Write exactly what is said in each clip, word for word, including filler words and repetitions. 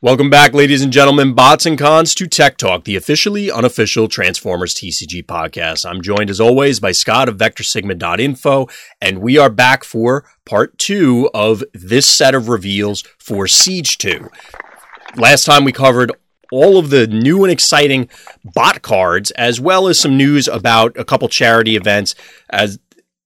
Welcome back, ladies and gentlemen, bots and cons, to Tech Talk, the officially unofficial Transformers T C G podcast. I'm joined, as always, by Scott of Vector Sigma dot info, and we are back for part two of this set of reveals for Siege two. Last time we covered all of the new and exciting bot cards, as well as some news about a couple charity events, as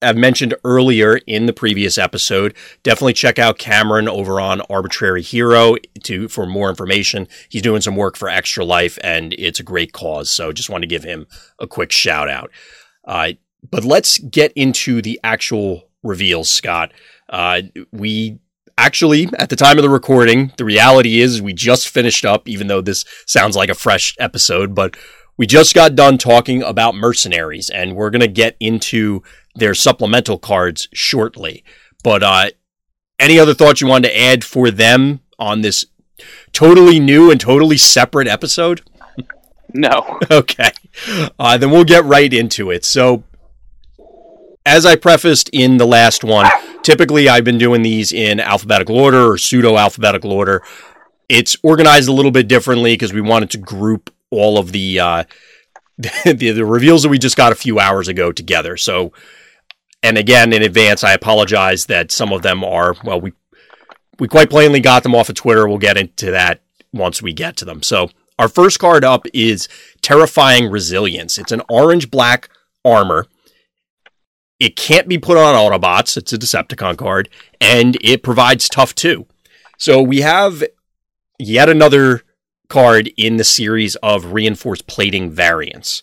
I've mentioned earlier in the previous episode. Definitely check out Cameron over on Arbitrary Hero to for more information. He's doing some work for Extra Life, and it's a great cause, so just want to give him a quick shout out. Uh, but let's get into the actual reveals, Scott. Uh, we actually, at the time of the recording, the reality is we just finished up, even though this sounds like a fresh episode, but we just got done talking about mercenaries, and we're going to get into their supplemental cards shortly. But uh, any other thoughts you wanted to add for them on this totally new and totally separate episode? No. Okay. Uh, then we'll get right into it. So, as I prefaced in the last one, typically I've been doing these in alphabetical order or pseudo-alphabetical order. It's organized a little bit differently because we wanted to group all of the, uh, the the reveals that we just got a few hours ago together. So, and again, in advance, I apologize that some of them are, well, we we quite plainly got them off of Twitter. We'll get into that once we get to them. So our first card up is Terrifying Resilience. It's an orange-black armor. It can't be put on Autobots. It's a Decepticon card, and it provides tough two. So we have yet another card in the series of reinforced plating variants.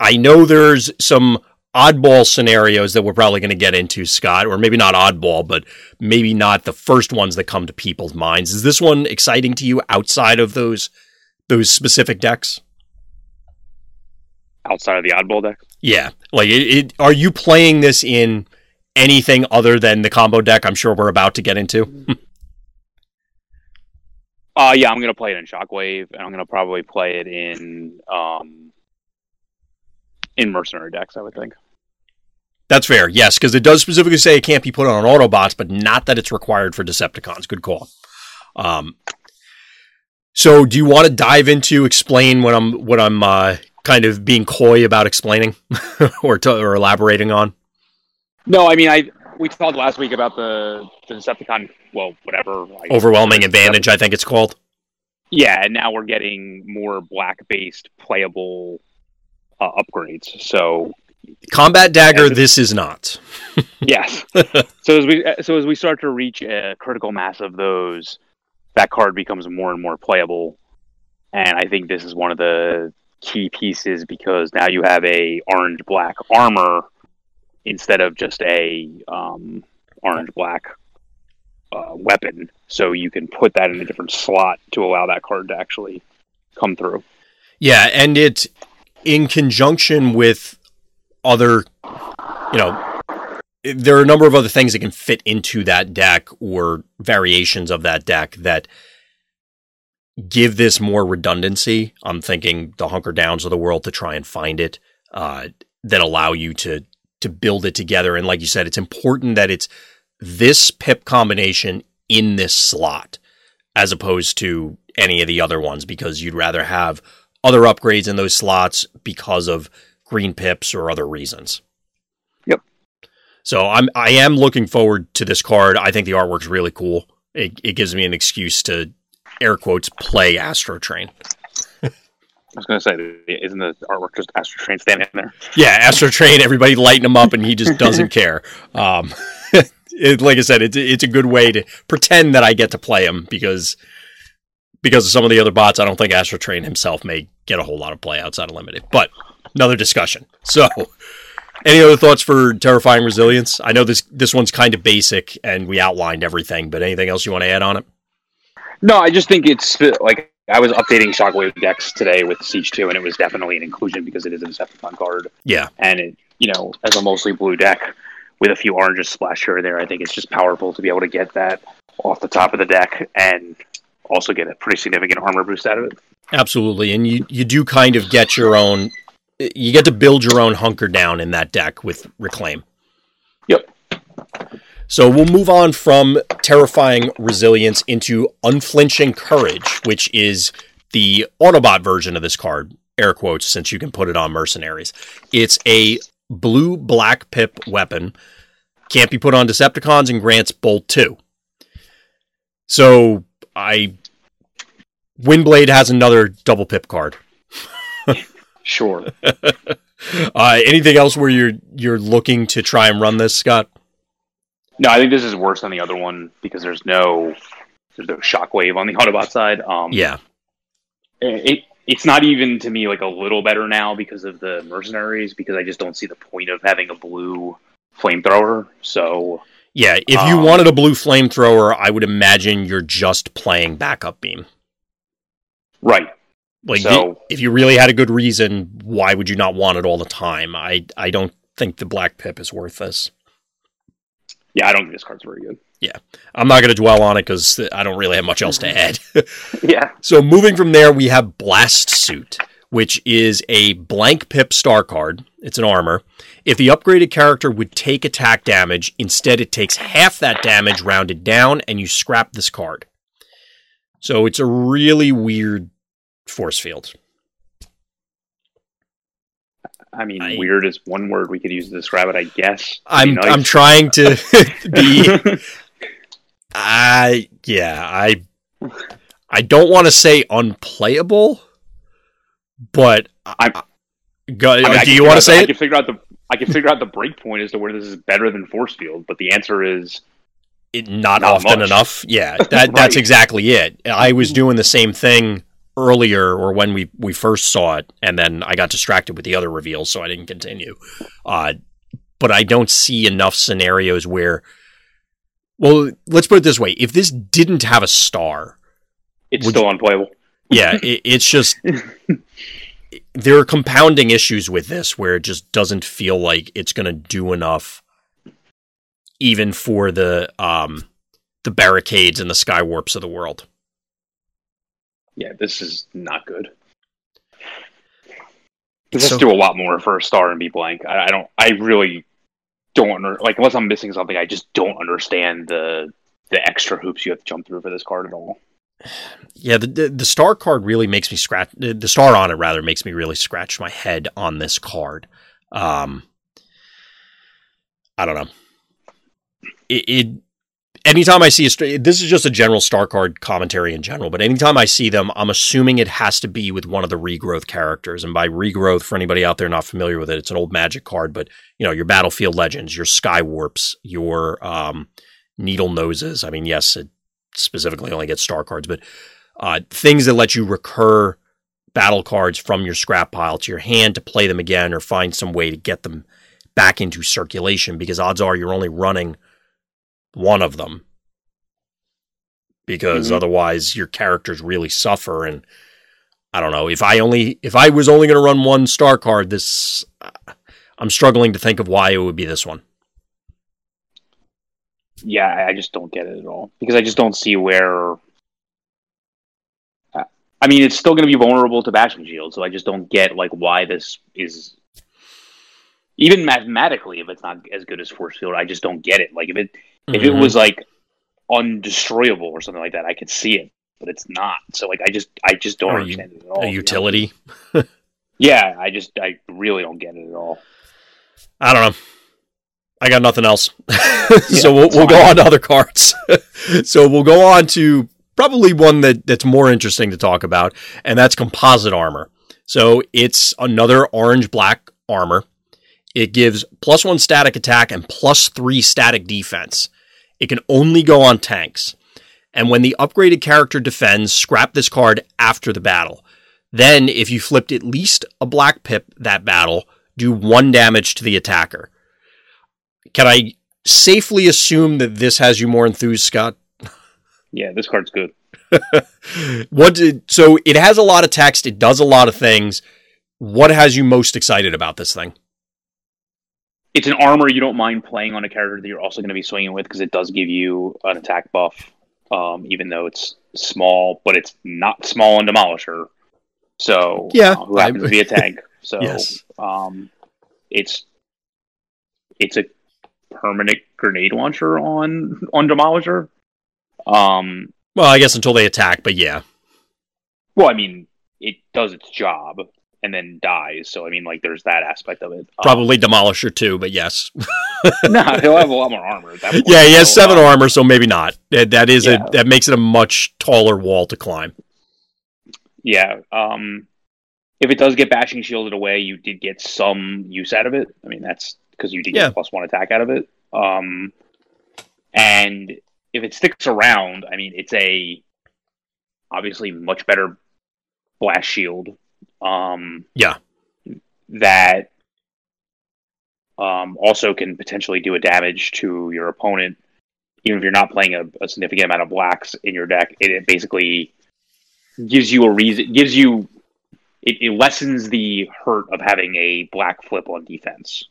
I know there's some oddball scenarios that we're probably going to get into, Scott, or maybe not oddball, but maybe not the first ones that come to people's minds. Is this one exciting to you outside of those those specific decks? Outside of the oddball deck? Yeah. Like, it, it, are you playing this in anything other than the combo deck I'm sure we're about to get into? Uh, yeah, I'm going to play it in Shockwave, and I'm going to probably play it in um, in Mercenary decks, I would think. That's fair, yes, because it does specifically say it can't be put on Autobots, but not that it's required for Decepticons. Good call. Um, so do you want to dive into, explain what I'm what I'm uh, kind of being coy about explaining or, to, or elaborating on? No, I mean, I... we talked last week about the, the Decepticon, well, whatever. Like, Overwhelming Advantage, I think it's called. Yeah, and now we're getting more black-based playable uh, upgrades. So, Combat Dagger, as, this is not. Yes. So as we so as we start to reach a critical mass of those, that card becomes more and more playable. And I think this is one of the key pieces because now you have a orange-black armor instead of just a um, orange-black uh, weapon. So you can put that in a different slot to allow that card to actually come through. Yeah, and it's in conjunction with other, you know, there are a number of other things that can fit into that deck or variations of that deck that give this more redundancy. I'm thinking the hunker downs of the world to try and find it, uh, that allow you to to build it together. And like you said, it's important that it's this pip combination in this slot as opposed to any of the other ones, because you'd rather have other upgrades in those slots because of green pips or other reasons. Yep. So I'm, I am looking forward to this card. I think the artwork's really cool. It, it gives me an excuse to, air quotes, play Astro Train. I was going to say, isn't the artwork just Astro Train standing in there? Yeah, Astro Train, everybody lighting him up, and he just doesn't care. Um, it, like I said, it's it's a good way to pretend that I get to play him, because because of some of the other bots, I don't think Astro Train himself may get a whole lot of play outside of Limited. But another discussion. So, any other thoughts for Terrifying Resilience? I know this, this one's kind of basic, and we outlined everything, but anything else you want to add on it? No, I just think it's, like, I was updating Shockwave decks today with Siege two, and it was definitely an inclusion because it is a Decepticon card. Yeah. And, it, you know, as a mostly blue deck with a few oranges splashed here or there, I think it's just powerful to be able to get that off the top of the deck and also get a pretty significant armor boost out of it. Absolutely. And you, you do kind of get your own, you get to build your own hunker down in that deck with Reclaim. Yep. So we'll move on from Terrifying Resilience into Unflinching Courage, which is the Autobot version of this card, air quotes, since you can put it on mercenaries. It's a blue-black pip weapon. Can't be put on Decepticons and grants Bolt two. So I... Windblade has another double pip card. Sure. Uh, anything else where you're you're looking to try and run this, Scott? No, I think this is worse than the other one because there's no there's no Shockwave on the Autobot side. Um, yeah, it it's not even to me like a little better now because of the mercenaries, because I just don't see the point of having a blue flamethrower. So yeah, if um, you wanted a blue flamethrower, I would imagine you're just playing backup beam, right? Like, so, if you really had a good reason, why would you not want it all the time? I, I don't think the black pip is worth this. Yeah, I don't think this card's very good. Yeah. I'm not going to dwell on it because I don't really have much else to add. Yeah. So, moving from there, we have Blast Suit, which is a blank pip star card. It's an armor. If the upgraded character would take attack damage, instead it takes half that damage rounded down, and you scrap this card. So, it's a really weird force field. I mean, I, weird is one word we could use to describe it, I guess. I'm nice. I'm trying to be. I uh, yeah I I don't want to say unplayable, but I'm. Go, I mean, do you want to say the, it? I can figure out the I can figure out the breakpoint as to where this is better than force field, but the answer is. It, not, not often much. Enough. Yeah, that right. That's exactly it. I was doing the same thing earlier, or when we, we first saw it, and then I got distracted with the other reveals, so I didn't continue. Uh, but I don't see enough scenarios where... Well, let's put it this way. If this didn't have a star... It's still you, unplayable. Yeah, it, it's just... There are compounding issues with this, where it just doesn't feel like it's going to do enough, even for the um, the barricades and the Skywarps of the world. Yeah, this is not good. Let's so, do a lot more for a star and be blank. I, I don't. I really don't like unless I'm missing something. I just don't understand the the extra hoops you have to jump through for this card at all. Yeah, the the, the star card really makes me scratch. The star on it rather makes me really scratch my head on this card. Um, I don't know. It. it Anytime I see a... This is just a general star card commentary in general, but anytime I see them, I'm assuming it has to be with one of the regrowth characters. And by regrowth, for anybody out there not familiar with it, it's an old Magic card, but, you know, your Battlefield Legends, your Skywarps, your um, Needle Noses. I mean, yes, it specifically only gets star cards, but uh, things that let you recur battle cards from your scrap pile to your hand to play them again or find some way to get them back into circulation, because odds are you're only running... one of them, because mm-hmm. otherwise your characters really suffer. And I don't know if I only if I was only going to run one star card. This uh, I'm struggling to think of why it would be this one. Yeah, I just don't get it at all because I just don't see where. I mean, it's still going to be vulnerable to Bashing Shield, so I just don't get like why this is. Even mathematically, if it's not as good as Force Field, I just don't get it. Like if it. If it was like undestroyable or something like that, I could see it, but it's not. So like, I just, I just don't understand it at all. A utility. You know? Yeah, I just, I really don't get it at all. I don't know. I got nothing else. Yeah, so we'll, we'll go on to other cards. So we'll go on to probably one that, that's more interesting to talk about, and that's Composite Armor. So it's another orange-black armor. It gives plus one static attack and plus three static defense. It can only go on tanks. And when the upgraded character defends, scrap this card after the battle. Then, if you flipped at least a black pip that battle, do one damage to the attacker. Can I safely assume that this has you more enthused, Scott? Yeah, this card's good. What did, so, it has a lot of text. It does a lot of things. What has you most excited about this thing? It's an armor you don't mind playing on a character that you're also going to be swinging with because it does give you an attack buff, um, even though it's small, but it's not small in Demolisher. So, yeah, uh, who happens I, to be a tank. So, yes. um, it's it's a permanent grenade launcher on on Demolisher. Um, well, I guess until they attack, but yeah. Well, I mean, it does its job and then dies, so I mean, like, there's that aspect of it. Probably um, Demolisher too, but yes. Nah, he'll have a lot more armor at that point. Yeah, he has seven um, armor, so maybe not. That, that is yeah. a that makes it a much taller wall to climb. Yeah, um, if it does get bashing shielded away, you did get some use out of it. I mean, that's because you did yeah. get plus one attack out of it. Um, and if it sticks around, I mean, it's a obviously much better blast shield. Um, yeah, that um, also can potentially do a damage to your opponent, even if you're not playing a, a significant amount of blacks in your deck. It, it basically gives you a reason. Gives you it, it lessens the hurt of having a black flip on defense.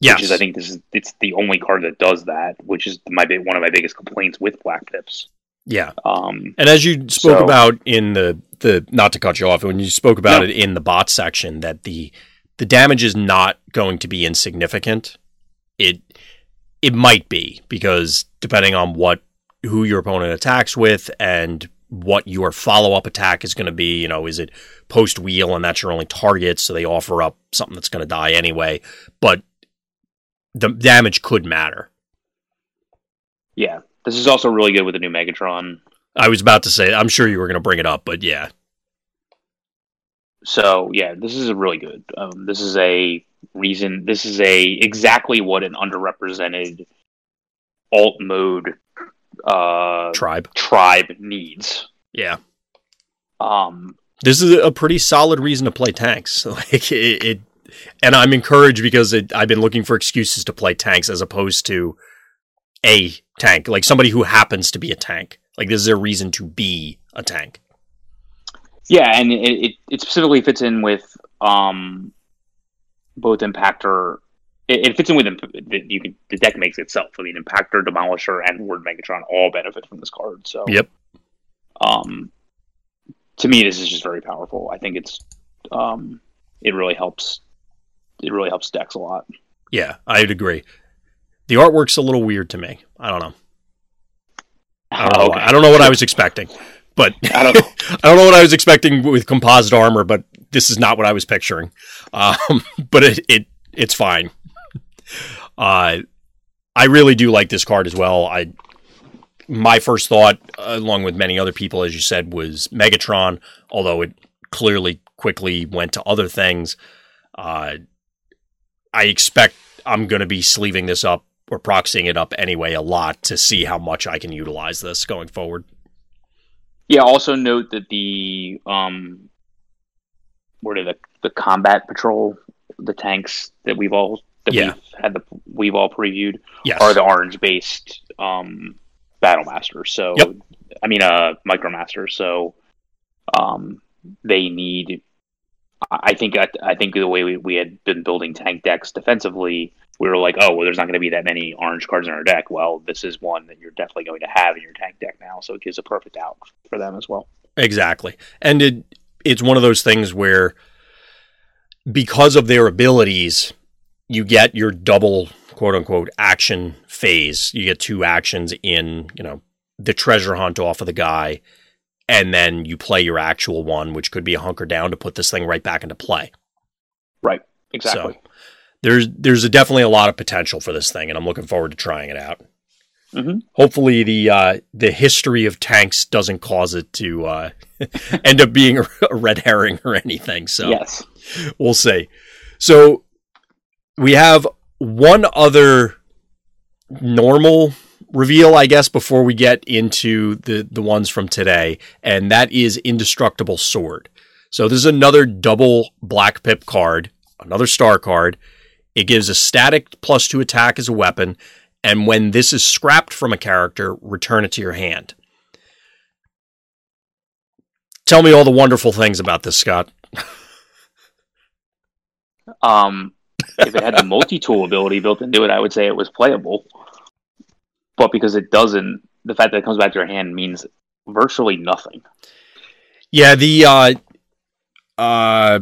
Yes. Which is, I think, this is it's the only card that does that, which is my one of my biggest complaints with black flips. Yeah, um, and as you spoke so, about in the, the not to cut you off, when you spoke about no. it in the bot section, that the the damage is not going to be insignificant. It it might be, because depending on what who your opponent attacks with and what your follow up attack is going to be, you know, is it post wheel and that's your only target, so they offer up something that's going to die anyway, but the damage could matter. Yeah. This is also really good with the new Megatron. I was about to say, I'm sure you were going to bring it up, but yeah. So, yeah, this is a really good. Um, this is a reason, this is a exactly what an underrepresented alt mode uh, tribe tribe needs. Yeah. Um, this is a pretty solid reason to play tanks. Like it, it and I'm encouraged because it, I've been looking for excuses to play tanks as opposed to a tank, like somebody who happens to be a tank. Like, this is their reason to be a tank. Yeah, and it, it, it specifically fits in with um, both Impactor. It, it fits in with you can, the deck makes itself. I mean, Impactor, Demolisher, and Horde Megatron all benefit from this card. So, yep. Um, to me, this is just very powerful. I think it's um, it really helps. It really helps decks a lot. Yeah, I'd agree. The artwork's a little weird to me. I don't know. I don't know, okay. I don't know what I was expecting, but I don't know. I don't know what I was expecting with composite armor, but this is not what I was picturing. Um, but it, it it's fine. Uh, I really do like this card as well. I my first thought, along with many other people, as you said, was Megatron, although it clearly quickly went to other things. Uh, I expect I'm going to be sleeving this up or proxying it up anyway a lot to see how much I can utilize this going forward. Yeah, also note that the um what are the the combat patrol, the tanks that we've all that yeah. we've had the we've all previewed yes. are the orange based um battle masters. So yep. I mean uh micromaster, so um they need I think I, I think the way we, we had been building tank decks defensively, we were like, oh, well, there's not going to be that many orange cards in our deck. Well, this is one that you're definitely going to have in your tank deck now, so it gives a perfect out for them as well. Exactly. And it, it's one of those things where, because of their abilities, you get your double, quote-unquote, action phase. You get two actions in, you know, the treasure hunt off of the guy, and then you play your actual one, which could be a hunker down to put this thing right back into play. Right, exactly. So there's there's a definitely a lot of potential for this thing, and I'm looking forward to trying it out. Mm-hmm. Hopefully the uh, the history of tanks doesn't cause it to uh, end up being a, a red herring or anything. So yes. We'll see. So we have one other normal reveal, I guess, before we get into the, the ones from today, and that is Indestructible Sword. So this is another double black pip card, another star card. It gives a static plus two attack as a weapon, and when this is scrapped from a character, return it to your hand. Tell me all the wonderful things about this, Scott. um, if it had the multi-tool ability built into it, I would say it was playable. But because it doesn't, the fact that it comes back to your hand means virtually nothing. Yeah, the uh, uh,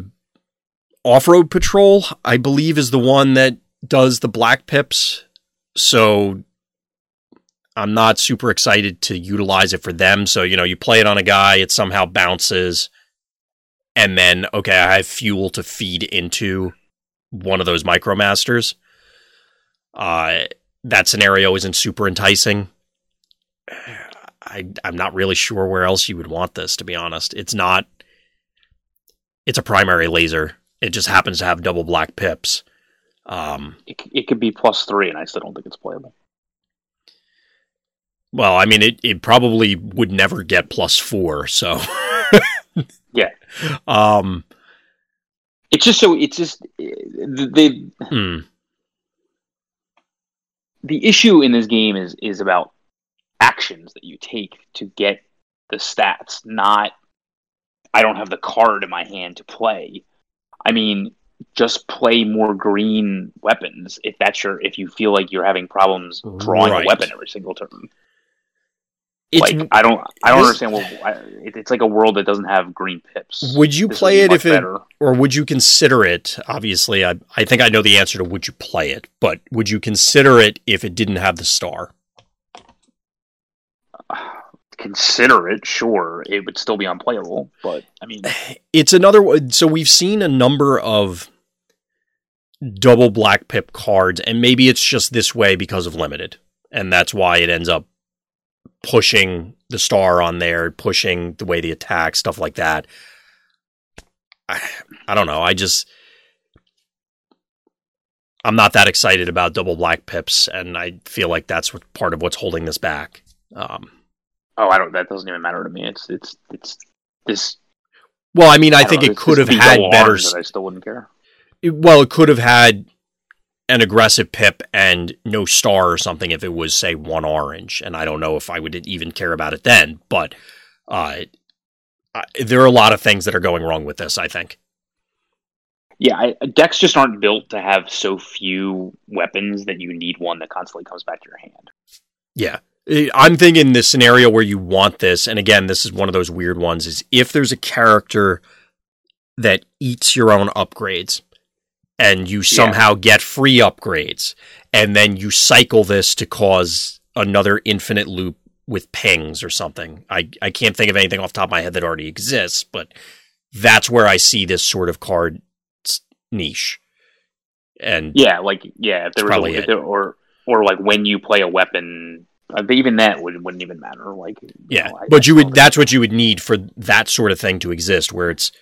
off-road patrol, I believe, is the one that does the black pips. so I'm not super excited to utilize it for them. So, you know, you play it on a guy, it somehow bounces, and then, okay, I have fuel to feed into one of those Micromasters. Uh, that scenario isn't super enticing. I, I'm not really sure where else you would want this, to be honest. It's not... It's a primary laser. It just happens to have double black pips. Um, it, it could be plus three, and I still don't think it's playable. Well, I mean, it, it probably would never get plus four, so... yeah. Um, it's just so... It's just... The, the, mm. the issue in this game is is about actions that you take to get the stats, not... I don't have the card in my hand to play. I mean, just play more green weapons if that's your if you feel like you're having problems drawing right. a weapon every single turn. It's, like I don't I don't understand what it's like a world that doesn't have green pips. Would you this play it if it or would you consider it? Obviously, I I think I know the answer to would you play it, but would you consider it if it didn't have the star? Consider it, sure. It would still be unplayable, but I mean, it's another. So we've seen a number of double black pip cards, and maybe it's just this way because of limited, and that's why it ends up pushing the star on there, pushing the way the attack, stuff like that. I, I don't know. I just, I'm not that excited about double black pips, and I feel like that's what, part of what's holding this back. Um, Oh, I don't. That doesn't even matter to me. It's it's it's this. Well, I mean, I, I think know, it could have had better. I still wouldn't care. It, well, it could have had an aggressive pip and no star or something if it was, say, one orange. And I don't know if I would even care about it then. But uh, I, there are a lot of things that are going wrong with this, I think. Yeah, I, decks just aren't built to have so few weapons that you need one that constantly comes back to your hand. Yeah. I'm thinking the scenario where you want this, and again, this is one of those weird ones, is if there's a character that eats your own upgrades, and you somehow yeah. get free upgrades, and then you cycle this to cause another infinite loop with pings or something. I, I can't think of anything off the top of my head that already exists, but that's where I see this sort of card niche. And yeah, like, yeah, if there was a, if there, or, or like when you play a weapon... But even that would, wouldn't even matter. Like, yeah, you know, but you would. That's what you would need for that sort of thing to exist, where it's,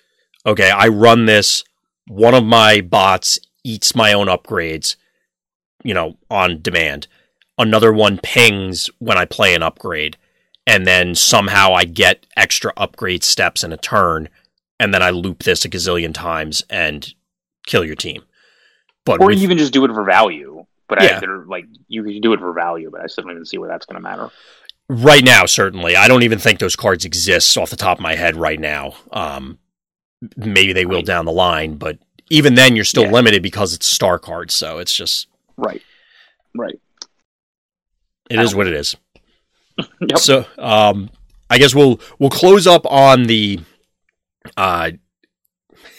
okay, I run this, one of my bots eats my own upgrades, you know, on demand. Another one pings when I play an upgrade, and then somehow I get extra upgrade steps in a turn, and then I loop this a gazillion times and kill your team. But Or with- even just do it for value. But yeah. I, like you can do it for value, but I still don't even see where that's going to matter. Right now, certainly. I don't even think those cards exist off the top of my head right now. Um, maybe they will right. down the line, but even then you're still yeah. limited because it's star cards, so it's just... Right, right. It is what it is. Yep. So um, I guess we'll we'll close up on the... Uh,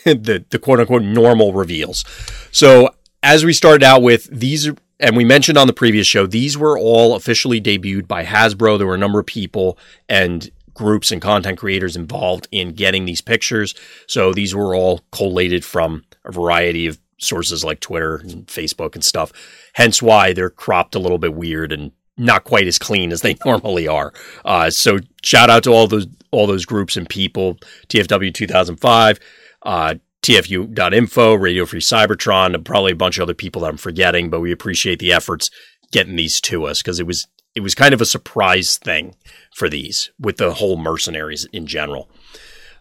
the, the quote-unquote normal reveals. So... As we started out with these, and we mentioned on the previous show, these were all officially debuted by Hasbro. There were a number of people and groups and content creators involved in getting these pictures. So these were all collated from a variety of sources like Twitter and Facebook and stuff. Hence why they're cropped a little bit weird and not quite as clean as they normally are. Uh, so shout out to all those all those groups and people, T F W two thousand five, uh, T F U dot info, Radio Free Cybertron, and probably a bunch of other people that I'm forgetting, but we appreciate the efforts getting these to us because it was it was kind of a surprise thing for these with the whole mercenaries in general.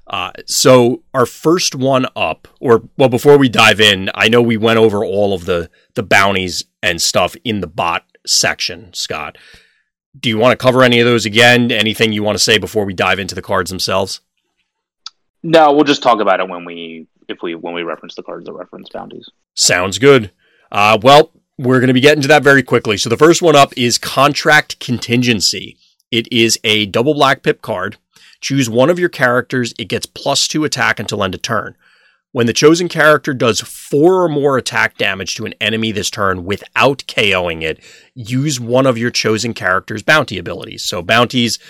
Uh, so our first one up, or well, before we dive in, I know we went over all of the the bounties and stuff in the bot section, Scott. Do you want to cover any of those again? Anything you want to say before we dive into the cards themselves? No, we'll just talk about it when we... If we when we reference the cards that reference bounties. Sounds good. Uh, well, we're going to be getting to that very quickly. So the first one up is Contract Contingency. It is a double black pip card. Choose one of your characters. It gets plus two attack until end of turn. When the chosen character does four or more attack damage to an enemy this turn without KOing it, use one of your chosen character's bounty abilities. So bounties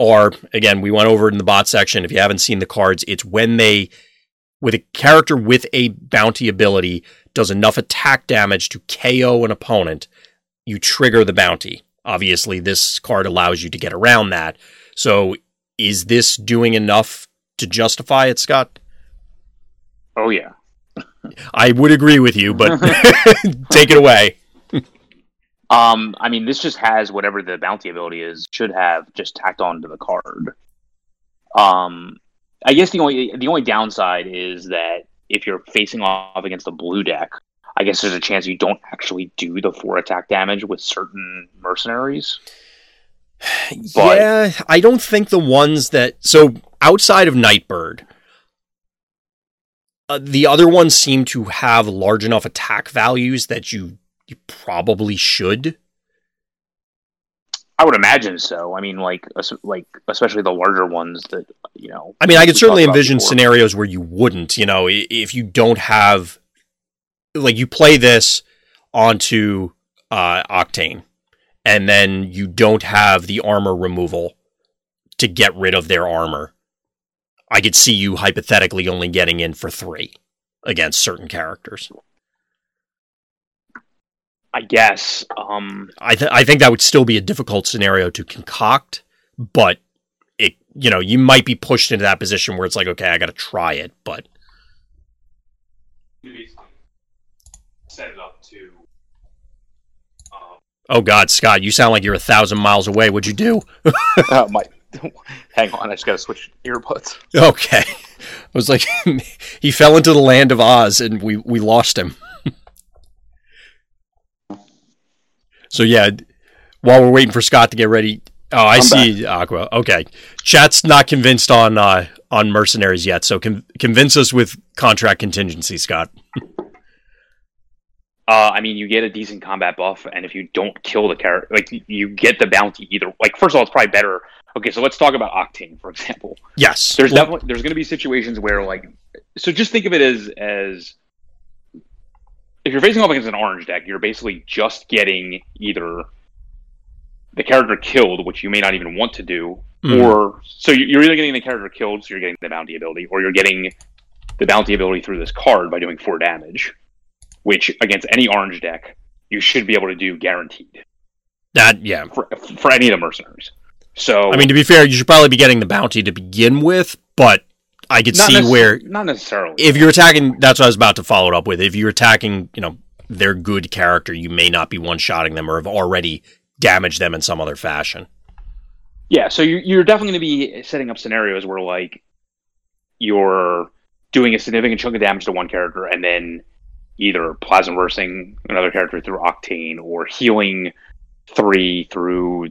are, again, we went over it in the bot section. If you haven't seen the cards, it's when they, with a character with a bounty ability, does enough attack damage to K O an opponent, you trigger the bounty. Obviously, this card allows you to get around that. So is this doing enough to justify it, Scott? Oh, yeah. I would agree with you, but take it away. um, I mean, this just has whatever the bounty ability is, should have just tacked onto the card. Um, I guess the only the only downside is that if you're facing off against the blue deck, I guess there's a chance you don't actually do the four attack damage with certain mercenaries. But... Yeah, I don't think the ones that... So, outside of Nightbird... Uh, the other ones seem to have large enough attack values that you, you probably should. I would imagine so. I mean, like, like especially the larger ones that, you know... I mean, I could certainly envision scenarios where you wouldn't, you know, if you don't have... Like, you play this onto uh, Octane, and then you don't have the armor removal to get rid of their armor. I could see you hypothetically only getting in for three against certain characters. I guess. Um, I th- I think that would still be a difficult scenario to concoct, but it you know you might be pushed into that position where it's like, okay, I got to try it, but set it up to. Um... Oh God, Scott, you sound like you're a thousand miles away. What'd you do? Oh my. Hang on, I just gotta switch earbuds. Okay. I was like, he fell into the land of Oz and we, we lost him. So yeah, while we're waiting for Scott to get ready... Oh, I I'm see back. Aqua. Okay. Chat's not convinced on uh, on mercenaries yet, so con- convince us with contract contingency, Scott. Uh, I mean, you get a decent combat buff, and if you don't kill the character, like, you get the bounty either. Like, first of all, it's probably better. Okay, so let's talk about Octane, for example. Yes. There's well, definitely there's going to be situations where, like, so just think of it as as if you're facing off against an orange deck, you're basically just getting either the character killed, which you may not even want to do, mm. or so you're either getting the character killed, so you're getting the bounty ability, or you're getting the bounty ability through this card by doing four damage. Which, against any orange deck, you should be able to do guaranteed. That, yeah. For, for any of the mercenaries. So... I mean, to be fair, you should probably be getting the bounty to begin with, but I could see necess- where... Not necessarily. If you're attacking... That's what I was about to follow it up with. If you're attacking, you know, their good character, you may not be one-shotting them or have already damaged them in some other fashion. Yeah, so you're, you're definitely going to be setting up scenarios where, like, you're doing a significant chunk of damage to one character, and then... either plasma bursting another character through Octane, or healing three through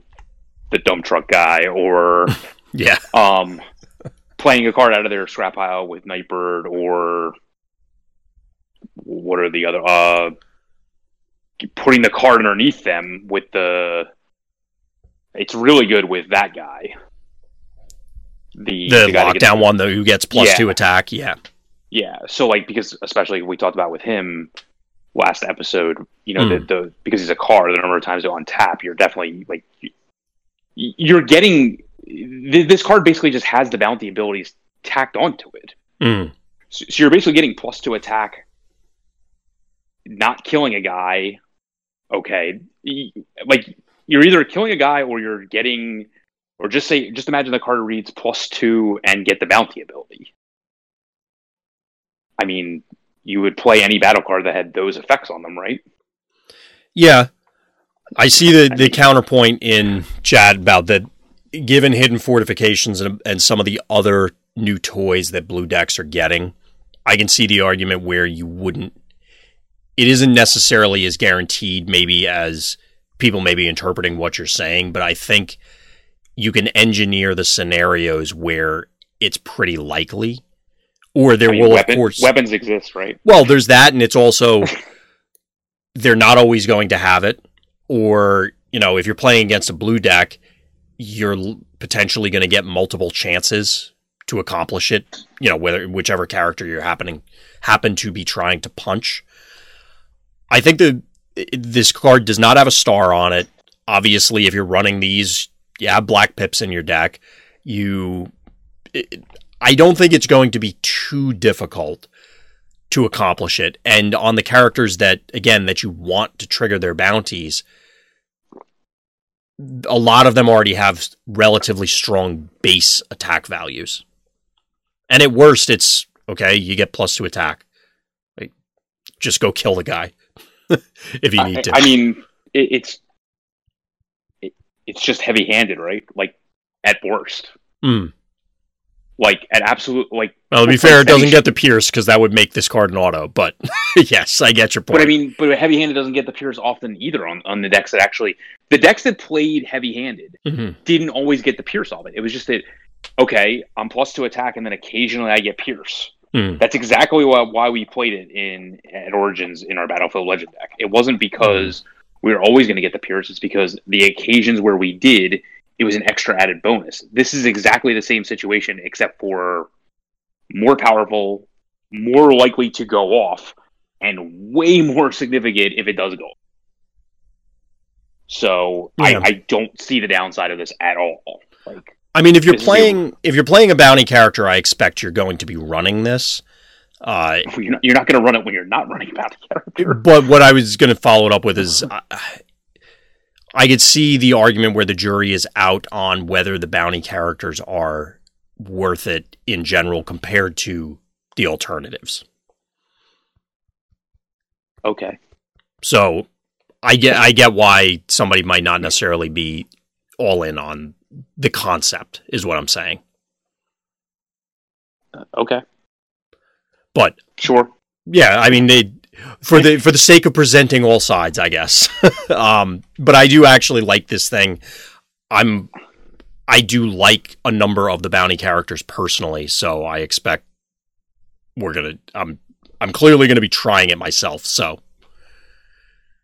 the dump truck guy, or yeah, um, playing a card out of their scrap pile with Nightbird, or what are the other? Uh, putting the card underneath them with the. It's really good with that guy. The, the, the guy lockdown gets, one though, who gets plus yeah. two attack, yeah. Yeah, so like because especially we talked about with him last episode, you know, mm. the, the because he's a card, the number of times they'll untap, you're definitely like you're getting this card basically just has the bounty abilities tacked onto it, mm. so, so you're basically getting plus two attack, not killing a guy. Okay, like you're either killing a guy or you're getting, or just say just imagine the card reads plus two and get the bounty ability. I mean, you would play any battle card that had those effects on them, right? Yeah. I see the, the counterpoint in chat about that, given hidden fortifications and, and some of the other new toys that blue decks are getting, I can see the argument where you wouldn't... It isn't necessarily as guaranteed, maybe, as people may be interpreting what you're saying, but I think you can engineer the scenarios where it's pretty likely... Or there I mean, will, weapon, of course... Weapons exist, right? Well, there's that, and it's also... they're not always going to have it. Or, you know, if you're playing against a blue deck, you're potentially going to get multiple chances to accomplish it. You know, whether whichever character you're happening happen to be trying to punch. I think the this card does not have a star on it. Obviously, if you're running these, you have black pips in your deck. You, it, I don't think it's going to be too difficult to accomplish it. And on the characters that, again, that you want to trigger their bounties, a lot of them already have relatively strong base attack values. And at worst, it's, okay, you get plus two attack. Like, just go kill the guy if you need I, to. I mean, it, it's it, it's just heavy-handed, right? Like, at worst. Mm. Like, at absolute... like. Well, to be fair, it doesn't get the Pierce, because that would make this card an auto, but yes, I get your point. But I mean, but heavy-handed doesn't get the Pierce often either on, on the decks that actually... The decks that played heavy-handed mm-hmm. didn't always get the Pierce off it. It was just that... okay, I'm plus two attack, and then occasionally I get Pierce. Mm. That's exactly why, why we played it in at Origins in our Battlefield Legend deck. It wasn't because we were always going to get the Pierce. It's because the occasions where we did, it was an extra added bonus. This is exactly the same situation, except for more powerful, more likely to go off, and way more significant if it does go. So yeah. I, I don't see the downside of this at all. Like, I mean, if you're playing if you're playing a bounty character, I expect you're going to be running this. Uh, you're not, you're not going to run it when you're not running a bounty character. But what I was going to follow it up with is I, I could see the argument where the jury is out on whether the bounty characters are worth it in general compared to the alternatives. Okay. So I get I get why somebody might not necessarily be all in on the concept is what I'm saying. Uh, okay. But sure. Yeah. I mean, they, for the, for the sake of presenting all sides, I guess. um, but I do actually like this thing. I'm, I do like a number of the bounty characters personally. So I expect we're going to, I'm, I'm clearly going to be trying it myself. So,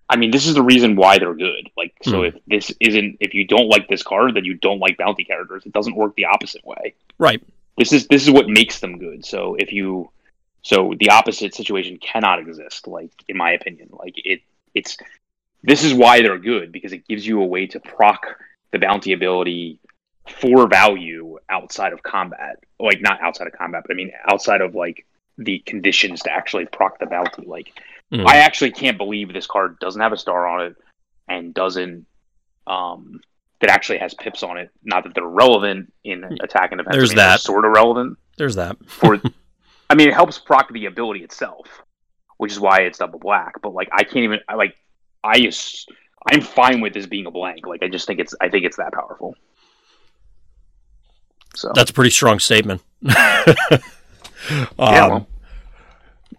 I mean, this is the reason why they're good. Like, so mm. if this isn't, if you don't like this card, then you don't like bounty characters. It doesn't work the opposite way. Right. This is, this is what makes them good. So if you, so the opposite situation cannot exist. Like, in my opinion, like it, it's, this is why they're good, because it gives you a way to proc the bounty ability for value outside of combat. Like, not outside of combat, but I mean, outside of like the conditions to actually proc the bounty. Like, Mm. I actually can't believe this card doesn't have a star on it and doesn't um, that actually has pips on it. Not that they're relevant in attack and defense. There's I mean, that sort of relevant. There's that. for, I mean, it helps proc the ability itself, which is why it's double black. But like, I can't even. I, like, I just, I'm fine with this being a blank. Like, I just think it's. I think it's that powerful. So that's a pretty strong statement. um, yeah. Well.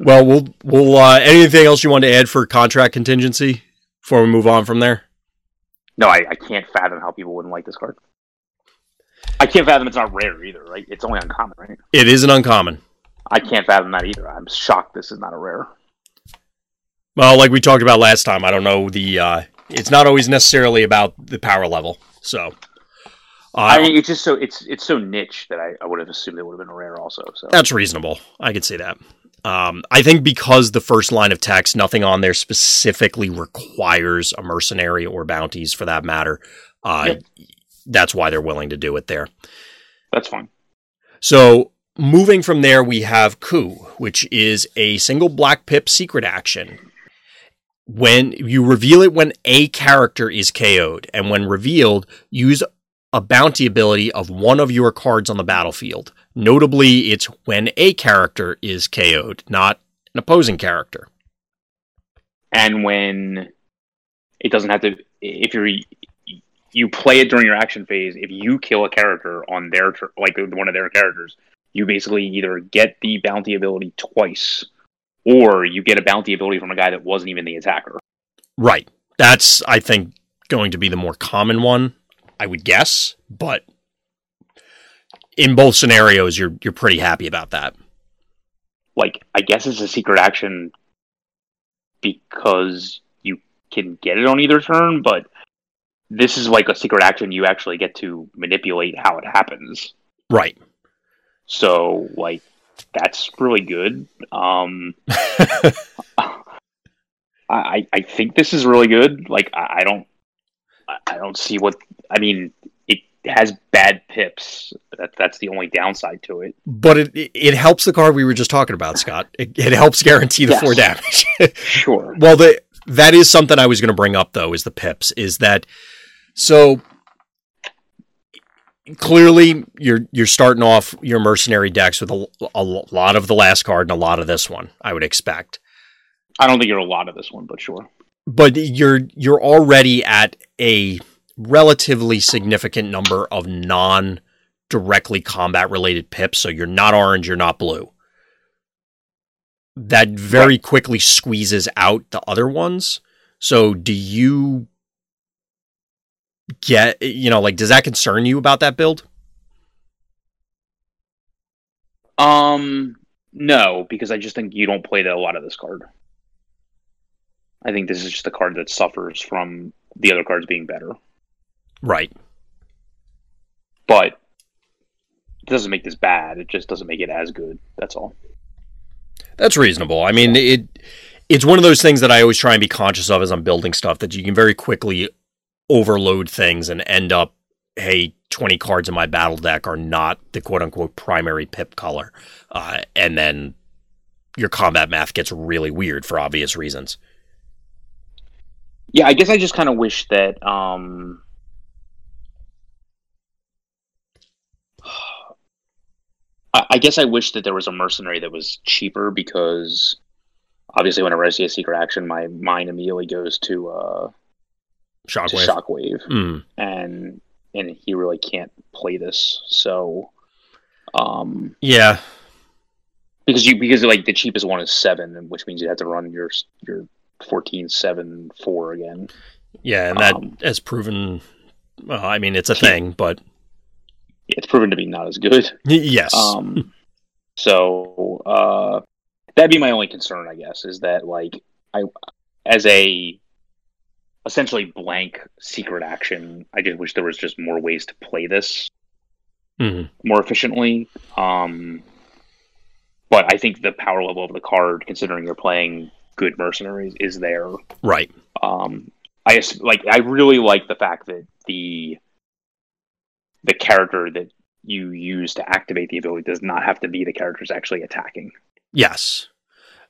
Well, we'll we'll uh, anything else you want to add for contract contingency before we move on from there? No, I, I can't fathom how people wouldn't like this card. I can't fathom it's not rare either, right? It's only uncommon, right? It is an uncommon. I can't fathom that either. I'm shocked this is not a rare. Well, like we talked about last time, I don't know the. Uh, it's not always necessarily about the power level, so. Uh, I mean, it's just so it's it's so niche that I, I would have assumed it would have been a rare also. So that's reasonable. I could see that. Um, I think because the first line of text, nothing on there specifically requires a mercenary or bounties for that matter. Uh, yep. That's why they're willing to do it there. That's fine. So moving from there, we have Coup, which is a single black pip secret action. When you reveal it, when a character is K O'd, and when revealed, use a bounty ability of one of your cards on the battlefield. Notably, it's when a character is K O'd, not an opposing character. And when it doesn't have to, if you're, you play it during your action phase, if you kill a character on their, like one of their characters, you basically either get the bounty ability twice, or you get a bounty ability from a guy that wasn't even the attacker. Right. That's, I think, going to be the more common one, I would guess, but in both scenarios, you're you're pretty happy about that. Like, I guess it's a secret action because you can get it on either turn, but this is like a secret action you actually get to manipulate how it happens. Right. So, like, that's really good. Um, I I think this is really good. Like I, I don't I don't see what I mean. It has bad pips. That that's the only downside to it. But it it helps the card we were just talking about, Scott. It, it helps guarantee the yes. four damage. Sure. Well, the that is something I was going to bring up though. Is the pips? Is that so? Clearly, you're you're starting off your mercenary decks with a, a lot of the last card and a lot of this one. I would expect. I don't think you're a lot of this one, but sure. But you're you're already at a relatively significant number of non-directly combat-related pips. So you're not orange, you're not blue. That very right. quickly squeezes out the other ones. So do you? Get you know, like, does that concern you about that build? Um, no, because I just think you don't play that a lot of this card. I think this is just a card that suffers from the other cards being better, right? But it doesn't make this bad. It just doesn't make it as good. That's all. That's reasonable. I mean, it it's one of those things that I always try and be conscious of as I'm building stuff that you can very quickly overload things and end up, hey, twenty cards in my battle deck are not the quote-unquote primary pip color. Uh, and then your combat math gets really weird for obvious reasons. Yeah, I guess I just kind of wish that... Um, I, I guess I wish that there was a mercenary that was cheaper, because obviously whenever I see a secret action, my mind immediately goes to... Uh, Shockwave, Shockwave. Mm. and and he really can't play this. So, um, yeah, because you because like the cheapest one is seven, which means you have to run your your fourteen seven four again. Yeah, and that um, has proven. Uh, I mean, it's a cheap, thing, but it's proven to be not as good. Y- yes. Um. So, uh, that'd be my only concern, I guess, is that like I as a essentially blank secret action, I just wish there was just more ways to play this mm-hmm. more efficiently. Um, but I think the power level of the card, considering you're playing good mercenaries, is there. Right. Um, I like. I really like the fact that the the character that you use to activate the ability does not have to be the character's actually attacking. Yes,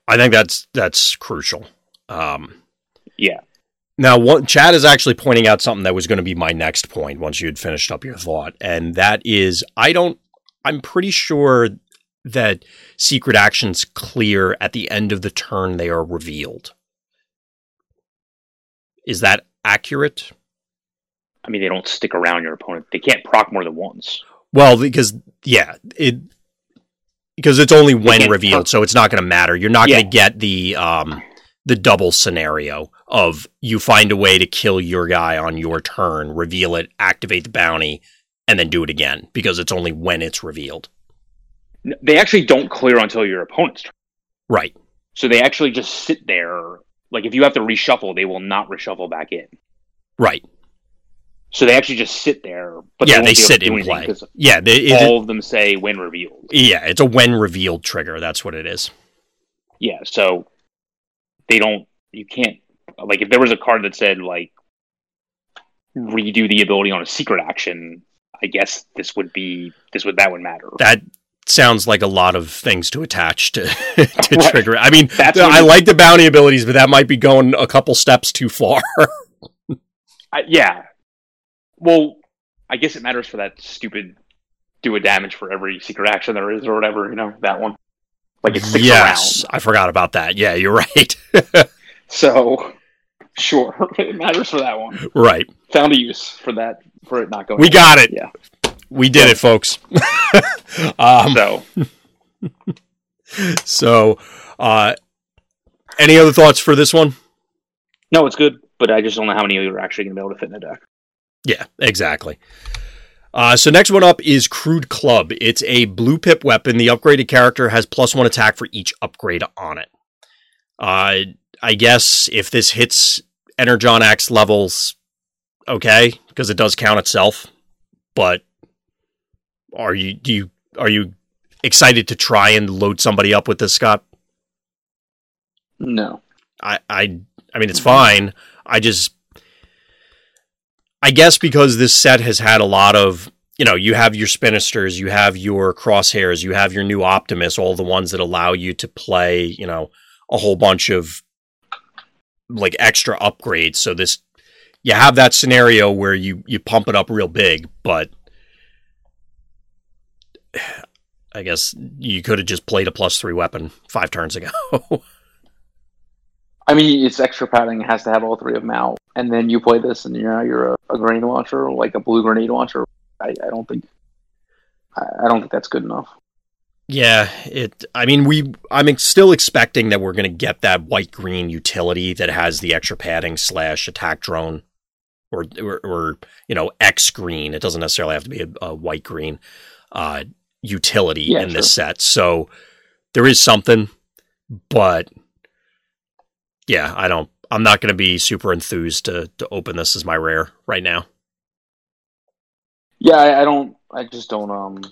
I think that's that's crucial. Um, yeah. Now, one, Chad is actually pointing out something that was going to be my next point once you had finished up your thought, and that is, I don't, I'm pretty sure that secret actions clear at the end of the turn they are revealed. Is that accurate? I mean, they don't stick around your opponent. They can't proc more than once. Well, because, yeah, it because it's only when revealed, proc- so it's not going to matter. You're not yeah. going to get the... Um, the double scenario of you find a way to kill your guy on your turn, reveal it, activate the bounty, and then do it again, because it's only when it's revealed. They actually don't clear until your opponent's turn. Right. So they actually just sit there. Like, if you have to reshuffle, they will not reshuffle back in. Right. So they actually just sit there. But yeah, they, they sit in play. Yeah, they, all it, of them say when revealed. Yeah, it's a when revealed trigger. That's what it is. Yeah, so... They don't, you can't, like, if there was a card that said, like, redo the ability on a secret action, I guess this would be, this would, that would matter. That sounds like a lot of things to attach to, to right. trigger. I mean, That's I like mean. the bounty abilities, but that might be going a couple steps too far. I, yeah. Well, I guess it matters for that stupid do a damage for every secret action there is or whatever, you know, that one. Like it's six yes, around. I forgot about that. Yeah, you're right. So, sure, it matters for that one. Right. Found a use for that, for it not going. We got out. It. Yeah. We did yeah. it, folks. um, so, so uh, any other thoughts for this one? No, it's good, but I just don't know how many of you are actually going to be able to fit in a deck. Yeah, exactly. Uh, so next one up is Crude Club. It's a blue pip weapon. The upgraded character has plus one attack for each upgrade on it. Uh, I guess if this hits Energon Axe levels, okay, because it does count itself. But are you do you are you excited to try and load somebody up with this, Scott? No. I, I, I mean, it's fine. I just, I guess because this set has had a lot of, you know, you have your Spinisters, you have your Crosshairs, you have your new Optimus, all the ones that allow you to play, you know, a whole bunch of like extra upgrades. So this, you have that scenario where you, you pump it up real big, but I guess you could have just played a plus three weapon five turns ago. I mean, it's extra padding. It has to have all three of them out. And then you play this and you know, you're a, a grenade launcher, like a blue grenade launcher. I, I don't think, I, I don't think that's good enough. Yeah. It, I mean, we, I'm ex- still expecting that we're going to get that white green utility that has the extra padding slash attack drone. Or, or, or, you know, X green. It doesn't necessarily have to be a, a white green uh, utility yeah, in sure. this set. So there is something, but yeah, I don't, I'm not going to be super enthused to, to open this as my rare right now. Yeah, I, I don't, I just don't, um,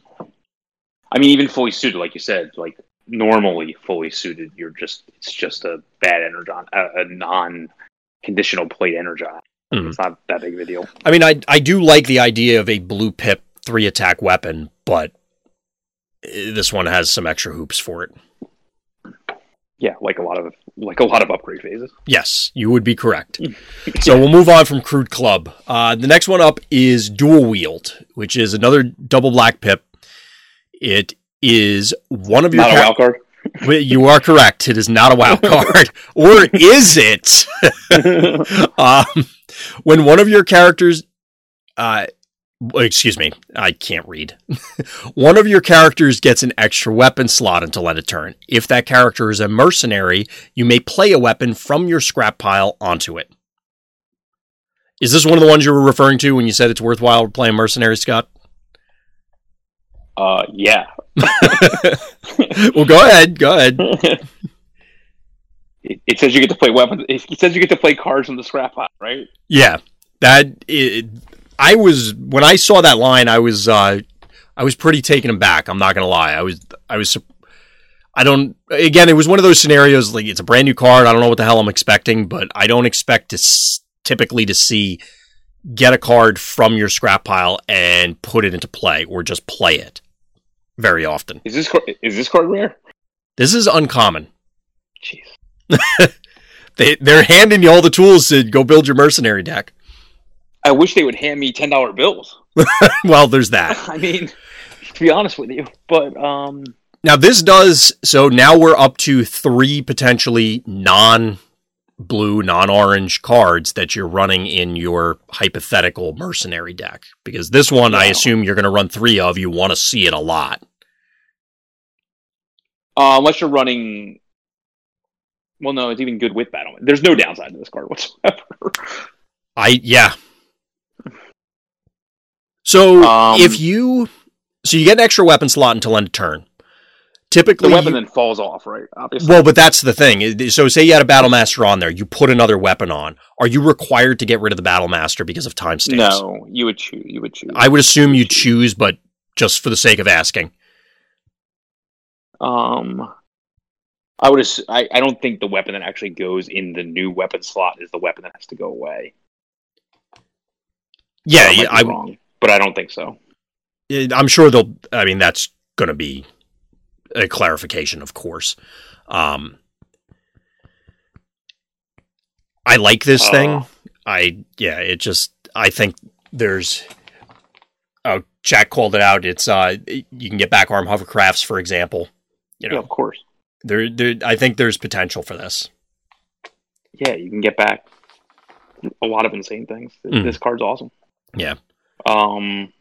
I mean, even fully suited, like you said, like normally fully suited, you're just, it's just a bad energon, a, a non-conditional plate energon. It's not that big of a deal. I mean, I I do like the idea of a blue pip three attack weapon, but this one has some extra hoops for it. Yeah, like a lot of like a lot of upgrade phases. Yes, you would be correct. So we'll move on from Crude Club. Uh, the next one up is Dual Wield, which is another double black pip. It is one of your not a wild card. You are correct. It is not a wild card. Or is it? um, when one of your characters... Uh, excuse me. I can't read. One of your characters gets an extra weapon slot until end of turn. If that character is a mercenary, you may play a weapon from your scrap pile onto it. Is this one of the ones you were referring to when you said it's worthwhile to play a mercenary, Scott? Uh, yeah. Well, go ahead. Go ahead. It, it says you get to play weapons. It, it says you get to play cards on the scrap pile, right? Yeah. That it, I was when I saw that line, I was uh, I was pretty taken aback. I'm not gonna lie. I was I was I don't. Again, it was one of those scenarios. Like it's a brand new card. I don't know what the hell I'm expecting, but I don't expect to s- typically to see get a card from your scrap pile and put it into play or just play it. Very often. Is this is this card rare? This is uncommon. Jeez. they they're handing you all the tools to go build your mercenary deck. I wish they would hand me ten dollar bills. Well, there's that. I mean, to be honest with you, but um. Now this does so. Now we're up to three potentially non-blue, non-orange cards that you're running in your hypothetical mercenary deck. Because this one, wow. I assume you're going to run three of. You want to see it a lot. Uh, unless you're running... Well, no, it's even good with battle. There's no downside to this card whatsoever. I, yeah. So, um, if you... So you get an extra weapon slot until end of turn. Typically... The weapon you, then falls off, right? Obviously. Well, but that's the thing. So say you had a Battle Master on there. You put another weapon on. Are you required to get rid of the Battle Master because of timestamps? No, you would choose. You would choose. I would assume you choose, but just for the sake of asking. Um... I would. Assume, I, I don't think the weapon that actually goes in the new weapon slot is the weapon that has to go away. Yeah, so yeah I, wrong, but I don't think so. I'm sure they'll. I mean, that's going to be a clarification, of course. Um, I like this uh, thing. I yeah. It just. I think there's. Oh, Jack called it out. It's uh, you can get back arm hovercrafts, for example. You know, yeah, of course. There, there, I think there's potential for this. Yeah, you can get back a lot of insane things. Mm. This card's awesome. Yeah. Um,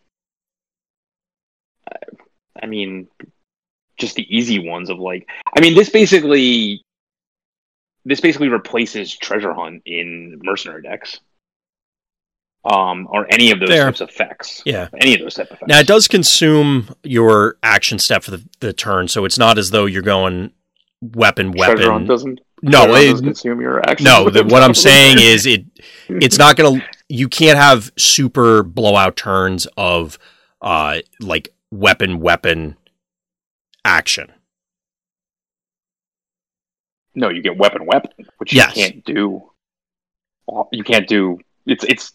I mean, just the easy ones of like, I mean, this basically, this basically replaces Treasure Hunt in mercenary decks. Um, or any of those there. types of effects. Yeah. Any of those type of effects. Now it does consume your action step for the, the turn, so it's not as though you're going. Weapon, weapon. Treasure Hunt doesn't. No, it, doesn't consume your action. No. The, what I'm saying is, it it's not gonna. You can't have super blowout turns of, uh, like weapon, weapon, action. No, you get weapon weapon, which yes. you can't do. You can't do. It's it's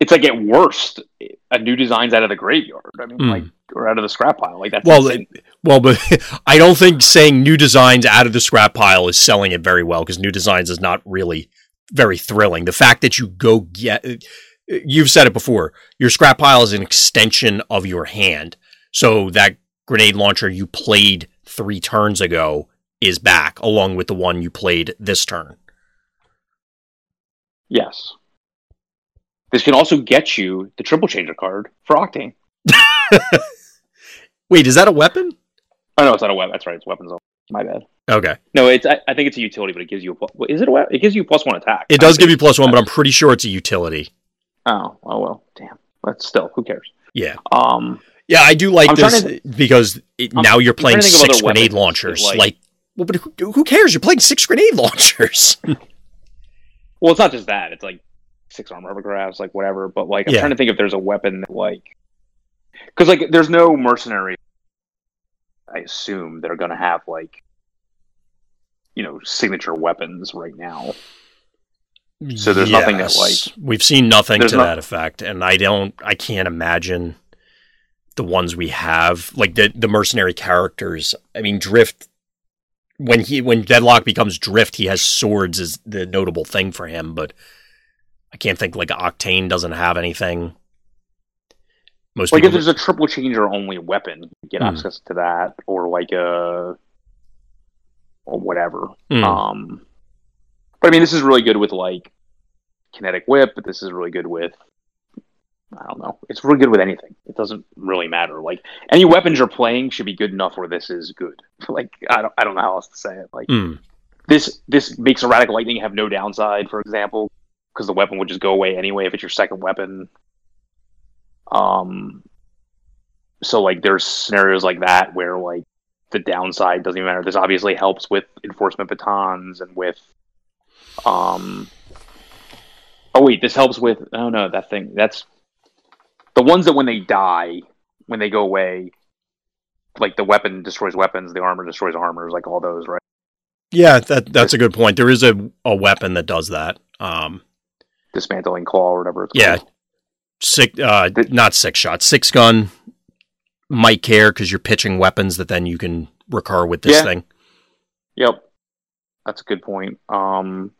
it's like at worst a new design's out of the graveyard. I mean, mm. like or out of the scrap pile. Like that's well, it, well, but I don't think saying new designs out of the scrap pile is selling it very well because new designs is not really very thrilling. The fact that you go get, you've said it before. Your scrap pile is an extension of your hand. So that grenade launcher you played three turns ago is back, along with the one you played this turn. Yes. This can also get you the Triple Changer card for Octane. Wait, is that a weapon? Oh, no, it's not a weapon. That's right, it's weapons only. My bad. Okay. No, it's. I, I think it's a utility, but it gives you a... Plus, is it a weapon? It gives you plus one attack. It does give you plus one, but I'm pretty sure it's a utility. Oh, oh well, damn. But still, who cares? Yeah. Um. Yeah, I do like I'm this to, because it, now you're playing six grenade launchers. Like... like Well, but who, who cares? You're playing six grenade launchers. Well, it's not just that. It's like six armor grabs, like whatever. But like, I'm yeah. trying to think if there's a weapon that like, because like, there's no mercenary. I assume they're gonna have like, you know, signature weapons right now. So there's yes. nothing that like we've seen nothing to no- that effect, and I don't, I can't imagine the ones we have like the the mercenary characters. I mean, Drift. When he when Deadlock becomes Drift, he has swords is the notable thing for him, but I can't think like Octane doesn't have anything. Most like people... if there's a triple changer only weapon, you get mm. access to that, or like a or whatever. Mm. Um, but I mean, this is really good with like kinetic whip. But this is really good with I don't know. It's really good with anything. It doesn't really matter. Like any weapons you're playing should be good enough where this is good. Like I don't, I don't know how else to say it. Like mm. this, this makes erratic lightning have no downside, for example, because the weapon would just go away anyway if it's your second weapon. Um, so like there's scenarios like that where like the downside doesn't even matter. This obviously helps with enforcement batons and with, um. Oh wait, this helps with. Oh no, that thing. That's. The ones that when they die, when they go away, like the weapon destroys weapons, the armor destroys armors, like all those, right? Yeah, that that's a good point. There is a, a weapon that does that. Um, Dismantling Claw or whatever it's yeah. called. Yeah. Six, uh, the, not six shot. Six gun might care because you're pitching weapons that then you can recur with this yeah. thing. Yep. That's a good point. Um,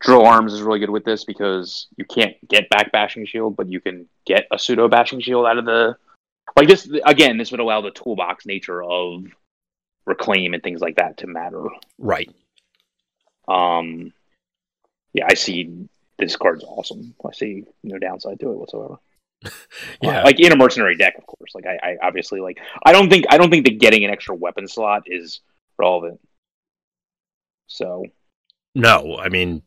Drill Arms is really good with this because you can't get back Bashing Shield, but you can get a pseudo Bashing Shield out of the... Like this, again, this would allow the toolbox nature of Reclaim and things like that to matter. Right. Um. Yeah, I see this card's awesome. I see no downside to it whatsoever. yeah. Uh, like in a mercenary deck, of course. Like I, I obviously like I don't think I don't think that getting an extra weapon slot is relevant. So. No, I mean.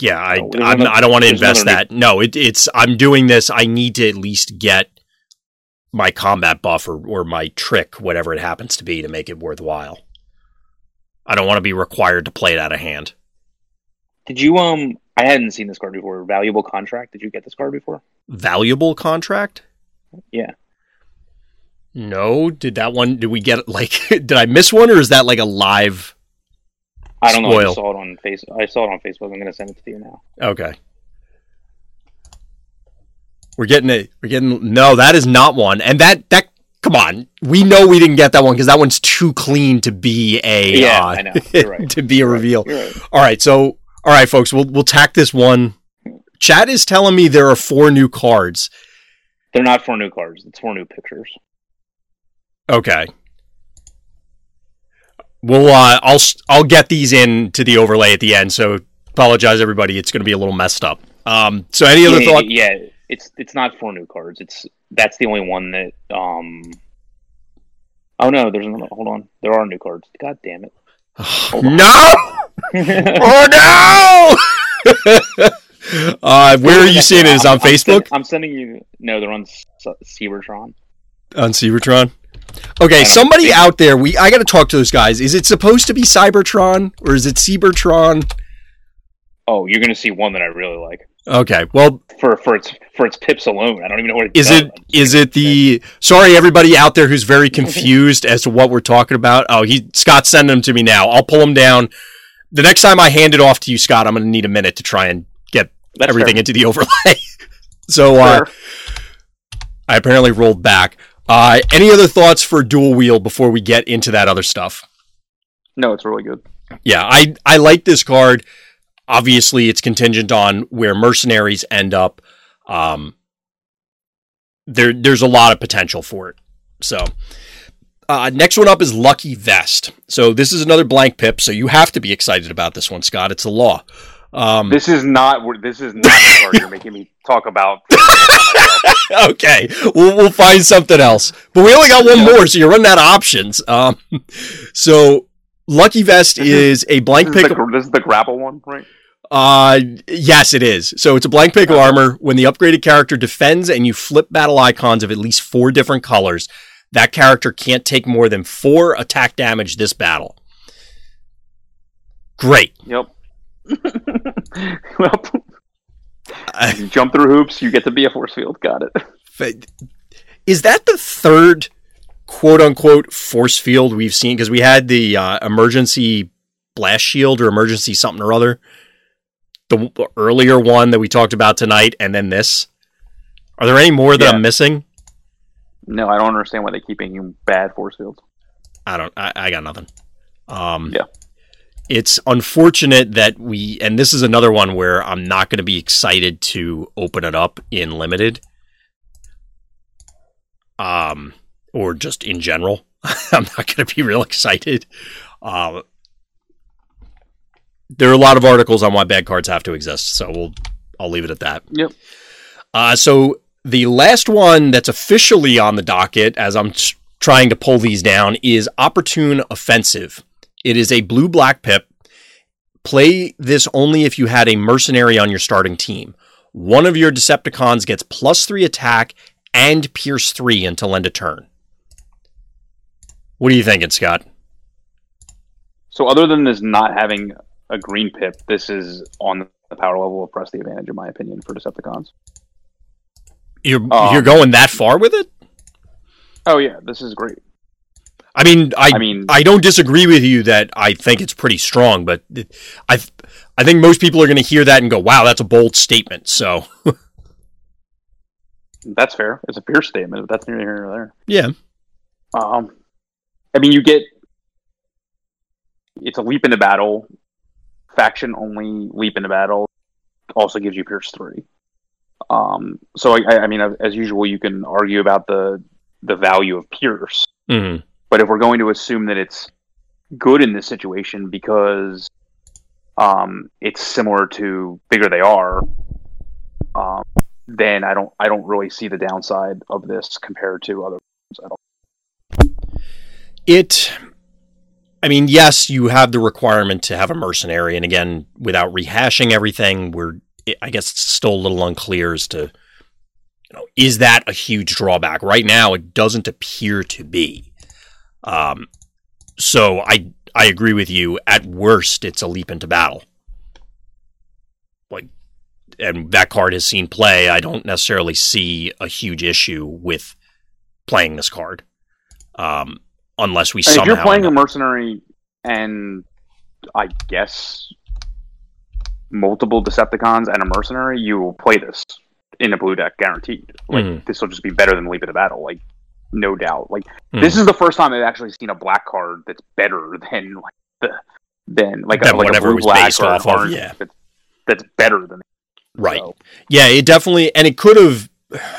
Yeah, I no, I'm, another, I don't want to invest that. Need- no, it, it's I'm doing this. I need to at least get my combat buff or, or my trick, whatever it happens to be, to make it worthwhile. I don't want to be required to play it out of hand. Did you? Um, I hadn't seen this card before. Valuable Contract. Did you get this card before? Valuable Contract. Yeah. No, did that one? Did we get like? Did I miss one, or is that like a live? I don't know. Spoil. I saw it on face. I saw it on Facebook. I'm going to send it to you now. Okay. We're getting it. We're getting. No, that is not one. And that that come on. We know we didn't get that one because that one's too clean to be a yeah. Uh, I know. You're right. to be a You're reveal. Right. Right. All right. So all right, folks. We'll we'll tack this one. Chat is telling me there are four new cards. They're not four new cards. It's four new pictures. Okay. We'll uh, I'll I'll get these in to the overlay at the end. So apologize everybody, it's going to be a little messed up. Um, so any other yeah, thoughts? Yeah, it's it's not four new cards. It's that's the only one that. Um... Oh no, there's another. Hold on, there are new cards. God damn it! No! Oh no! uh, where are you seeing it? Is it on I'm, Facebook? I'm sending you. No, they're on Cybertron. On Cybertron. Okay, somebody out there, we I got to talk to those guys. Is it supposed to be Cybertron or is it Cybertron? Oh, you're going to see one that I really like. Okay, well, for for its for its pips alone, I don't even know what it is. It is it the sorry everybody out there who's very confused as to what we're talking about. Oh, he Scott's sending them to me now. I'll pull them down. The next time I hand it off to you, Scott, I'm going to need a minute to try and get That's everything fair. into the overlay. so uh, I apparently rolled back. Uh, any other thoughts for Dual Wheel before we get into that other stuff? No, it's really good. Yeah, I I like this card. Obviously, it's contingent on where mercenaries end up. Um, there, there's a lot of potential for it. So, uh, next one up is Lucky Vest. So this is another blank pip. So you have to be excited about this one, Scott. It's the law. Um, this is not. This is not the card you're making me talk about. Okay, we'll we'll find something else. But we only got one yeah. more, so you're running out of options. Um, so. Lucky Vest this is, is a blank this pick. Is the, of, this is the grapple one, right? Uh, yes, it is. So it's a blank pick of armor. When the upgraded character defends and you flip battle icons of at least four different colors, that character can't take more than four attack damage this battle. Great. Yep. Well, uh, you jump through hoops, you get to be a force field. Got it. Is that the third quote-unquote force field we've seen? Because we had the uh, emergency blast shield or emergency something or other, the w- earlier one that we talked about tonight, and then this. Are there any more that yeah. I'm missing? No, I don't understand why they're keeping you bad force fields. I don't. I, I got nothing. Um, yeah. It's unfortunate that we, and this is another one where I'm not going to be excited to open it up in Limited. Um... Or just in general, I'm not going to be real excited. Uh, there are a lot of articles on why bad cards have to exist, so we'll I'll leave it at that. Yep. Uh, so the last one that's officially on the docket, as I'm t- trying to pull these down, is Opportune Offensive. It is a blue-black pip. Play this only if you had a mercenary on your starting team. One of your Decepticons gets plus three attack and pierce three until end of turn. What are you thinking, Scott? So other than this not having a green pip, this is on the power level of press the advantage, in my opinion, for Decepticons. You're um, you're going that far with it? Oh, yeah. This is great. I mean, I, I mean, I don't disagree with you that I think it's pretty strong, but I, I think most people are going to hear that and go, wow, that's a bold statement, so... That's fair. It's a fierce statement, but that's neither here nor there. Yeah. Um... I mean, you get, it's a leap into battle, faction only leap into battle, also gives you Pierce three. Um, so, I, I mean, as usual, you can argue about the, the value of Pierce. Mm-hmm. But if we're going to assume that it's good in this situation because um, it's similar to bigger they are, um, then I don't I don't really see the downside of this compared to other games at all. It, I mean, yes, you have the requirement to have a mercenary. And again, without rehashing everything, we're, I guess it's still a little unclear as to, you know, is that a huge drawback? Right now, it doesn't appear to be. Um, so I, I agree with you. At worst, it's a leap into battle. Like, and that card has seen play. I don't necessarily see a huge issue with playing this card. Um, Unless we and somehow... If you're playing a mercenary and, I guess, multiple Decepticons and a mercenary, you will play this in a blue deck, guaranteed. Like, mm-hmm. This will just be better than Leap into Battle, like, no doubt. Like, mm-hmm. This is the first time I've actually seen a black card that's better than, like, the... Than, like, that a, like whatever a blue was black based or off of, yeah. That's, that's better than... Right. So. Yeah, it definitely... And it could have...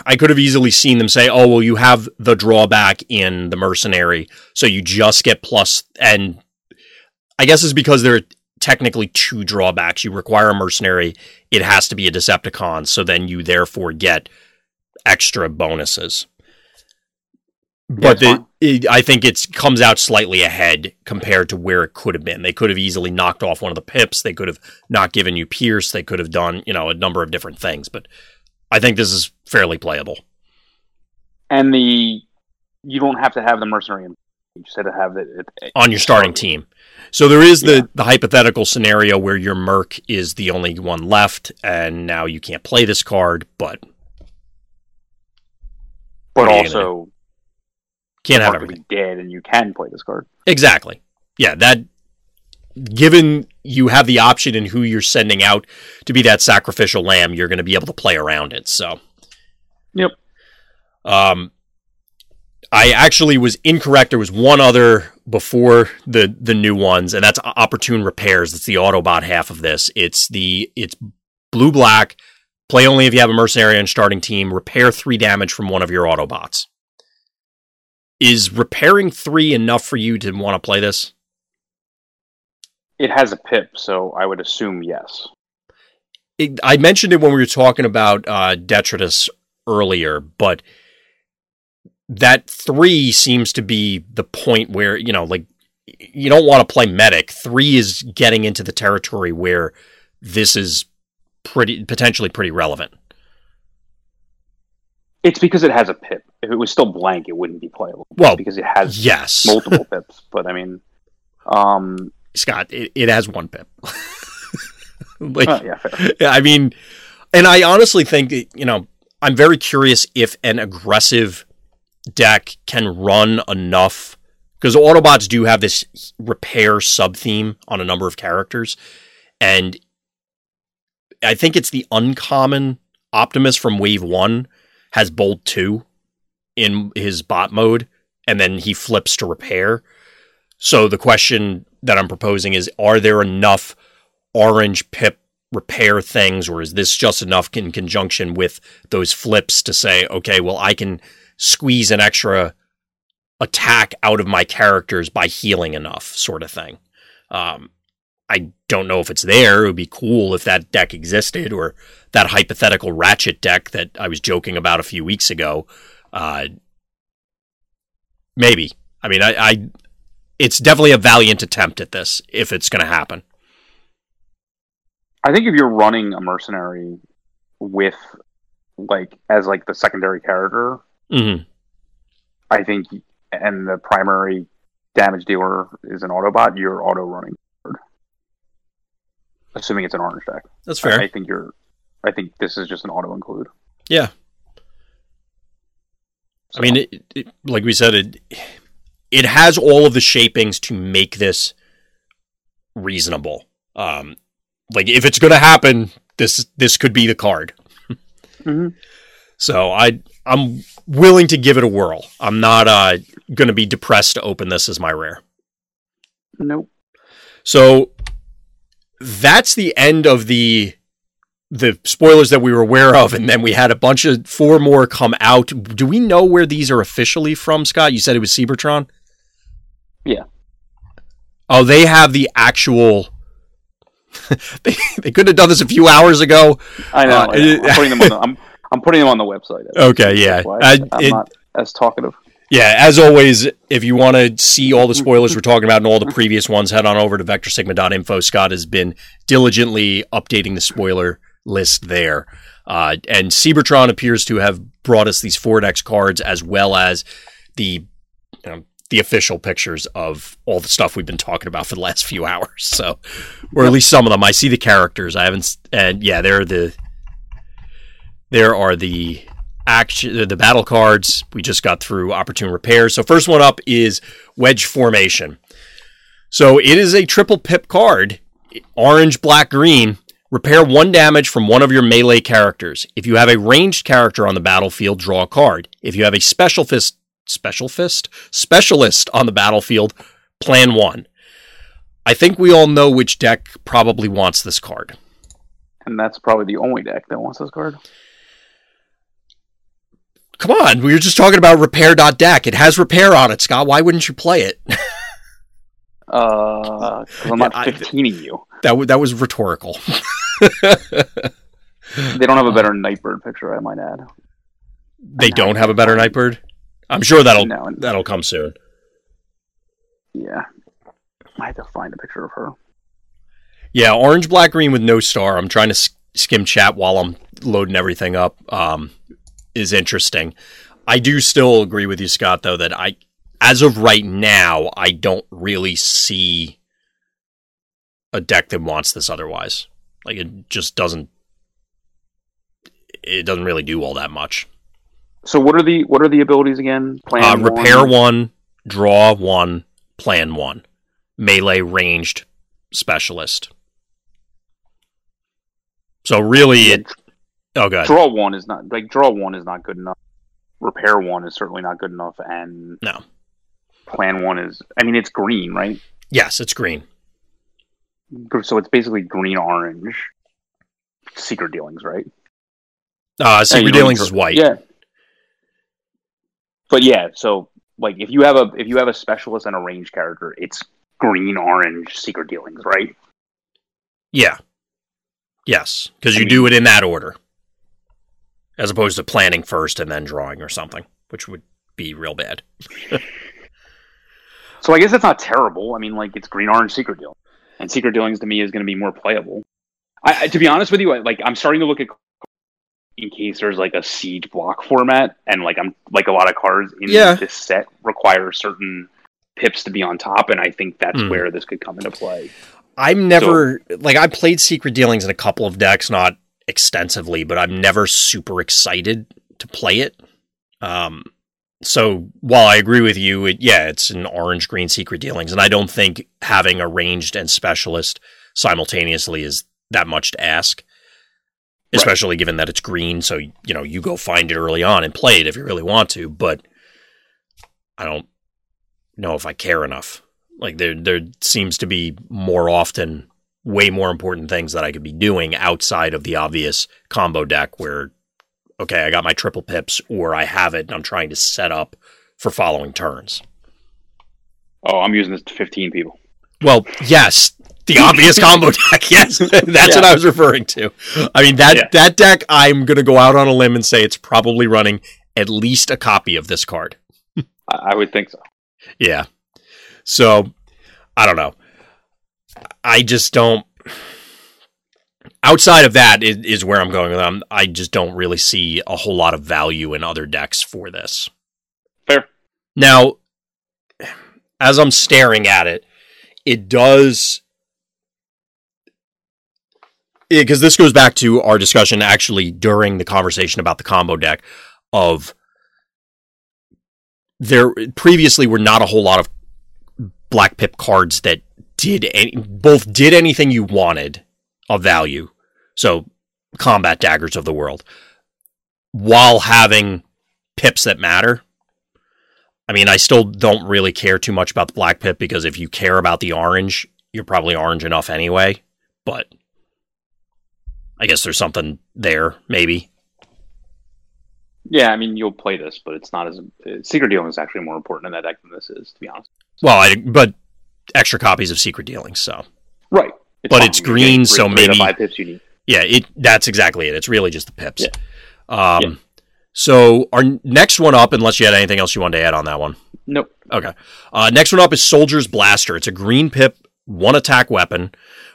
I could have easily seen them say, oh, well, you have the drawback in the mercenary, so you just get plus, and I guess it's because there are technically two drawbacks. You require a mercenary, it has to be a Decepticon, so then you therefore get extra bonuses. Yeah, but the, it, I think it comes out slightly ahead compared to where it could have been. They could have easily knocked off one of the pips, they could have not given you Pierce, they could have done, you know, a number of different things, but... I think this is fairly playable. And the you don't have to have the mercenary in You just had to have it at, at, on your starting team. So there is the, yeah. the hypothetical scenario where your merc is the only one left, and now you can't play this card, but... But also... Can't have everything. Dead, and you can play this card. Exactly. Yeah, that... Given you have the option in who you're sending out to be that sacrificial lamb, you're going to be able to play around it, so... Yep. Um... I actually was incorrect. There was one other before the, the new ones, and that's Opportune Repairs. That's the Autobot half of this. It's the it's blue black. Play only if you have a mercenary on starting team. Repair three damage from one of your Autobots. Is repairing three enough for you to want to play this? It has a pip, so I would assume yes. It, I mentioned it when we were talking about uh, Detritus earlier, but. That three seems to be the point where, you know, like, you don't want to play medic. Three is getting into the territory where this is pretty potentially pretty relevant. It's because it has a pip. If it was still blank, it wouldn't be playable. Well, because it has yes. multiple pips. But I mean, um, Scott, it, it has one pip. like, uh, yeah, fair. I mean, and I honestly think that, you know, I'm very curious if an aggressive deck can run enough, because Autobots do have this repair sub theme on a number of characters, and I think it's the uncommon Optimus from wave one has bold two in his bot mode, and then he flips to repair. So the question that I'm proposing is, are there enough orange pip repair things, or is this just enough in conjunction with those flips to say, okay, well, I can squeeze an extra attack out of my characters by healing enough, sort of thing. Um, I don't know if it's there. It would be cool if that deck existed, or that hypothetical Ratchet deck that I was joking about a few weeks ago. Uh, maybe. I mean, I, I it's definitely a valiant attempt at this, if it's going to happen. I think if you're running a mercenary with, like, as, like, the secondary character... Mm-hmm. I think, and the primary damage dealer is an Autobot, you're auto-running. Assuming it's an orange deck. That's fair. I, I think you're, I think this is just an auto-include. Yeah. So. I mean, it, it, like we said, it, it has all of the shapings to make this reasonable. Um, like, if it's going to happen, this this could be the card. Mm-hmm. So, I... I'm willing to give it a whirl. I'm not uh, going to be depressed to open this as my rare. Nope. So that's the end of the the spoilers that we were aware of, and then we had a bunch of four more come out. Do we know where these are officially from, Scott? You said it was Cybertron? Yeah. Oh, they have the actual... they, they couldn't have done this a few hours ago. I know. Uh, I know. I'm putting them on the... I'm- I'm putting them on the website. Okay, yeah. I, I'm it, not as talkative. Yeah, as always, if you want to see all the spoilers we're talking about and all the previous ones, head on over to Vector Sigma dot info. Scott has been diligently updating the spoiler list there. Uh, and Cybertron appears to have brought us these four X cards, as well as the you know, the official pictures of all the stuff we've been talking about for the last few hours. So, or at least some of them. I see the characters. I haven't... And yeah, they're the... There are the action, the battle cards. We just got through Opportune Repairs. So first one up is Wedge Formation. So it is a triple pip card, orange, black, green. Repair one damage from one of your melee characters. If you have a ranged character on the battlefield, draw a card. If you have a special fist, special fist, specialist on the battlefield, plan one. I think we all know which deck probably wants this card, and that's probably the only deck that wants this card. Come on, we were just talking about repair.deck. It has repair on it, Scott. Why wouldn't you play it? uh, because I'm not fifteen-ing you. That, w- that was rhetorical. They don't have a better Nightbird picture, I might add. They don't have a better Nightbird? I'm sure that'll no, that'll come soon. Yeah. I have to find a picture of her. Yeah, orange, black, green with no star. I'm trying to skim chat while I'm loading everything up. Um... is interesting. I do still agree with you, Scott, though, that I as of right now, I don't really see a deck that wants this otherwise. Like, it just doesn't, it doesn't really do all that much. So what are the what are the abilities again? Plan uh, one. Repair one, draw one, plan one. Melee ranged specialist. So really, it oh god, draw one is not like draw one is not good enough. Repair one is certainly not good enough, and no, plan one is. I mean, it's green, right? Yes, it's green. So it's basically green orange. Secret dealings, right? Uh, secret dealings is white. Yeah. But yeah, so like if you have a if you have a specialist and a range character, it's green orange secret dealings, right? Yeah. Yes, because you mean, do it in that order, as opposed to planning first and then drawing or something, which would be real bad. So I guess that's not terrible. I mean, like it's green orange secret deal, and secret dealings to me is going to be more playable. I, I to be honest with you, I, like I'm starting to look at. In case there's like a siege block format, and like I'm like a lot of cards in yeah. this set require certain pips to be on top, and I think that's mm. where this could come into play. I've never so, like I played Secret Dealings in a couple of decks, not extensively, but I'm never super excited to play it. Um, so while I agree with you, it, yeah, it's an orange green Secret Dealings, and I don't think having a ranged and specialist simultaneously is that much to ask. Especially right. given that it's green, so you know you go find it early on and play it if you really want to. But I don't know if I care enough. Like there, there seems to be more often way more important things that I could be doing outside of the obvious combo deck. Where okay, I got my triple pips, or I have it, and I'm trying to set up for following turns. Oh, I'm using this to fifteen people. Well, yes. The obvious combo deck, yes. That's yeah. what I was referring to. I mean, that, yeah. that deck, I'm going to go out on a limb and say it's probably running at least a copy of this card. I would think so. Yeah. So, I don't know. I just don't... Outside of that is, is where I'm going with them. I just don't really see a whole lot of value in other decks for this. Fair. Now, as I'm staring at it, it does... Because this goes back to our discussion actually during the conversation about the combo deck of there previously were not a whole lot of black pip cards that did any, both did anything you wanted of value. So combat daggers of the world while having pips that matter. I mean, I still don't really care too much about the black pip because if you care about the orange, you're probably orange enough anyway, but I guess there's something there, maybe. Yeah, I mean, you'll play this, but it's not as... Uh, Secret Dealing is actually more important in that deck than this is, to be honest. Well, I, but extra copies of Secret Dealing, so... Right. It's but fine. It's green, get, so maybe... Five pips you need. Yeah, it, that's exactly it. It's really just the pips. Yeah. Um, yeah. So our next one up, unless you had anything else you wanted to add on that one. Nope. Okay. Uh, next one up is Soldier's Blaster. It's a green pip, one attack weapon.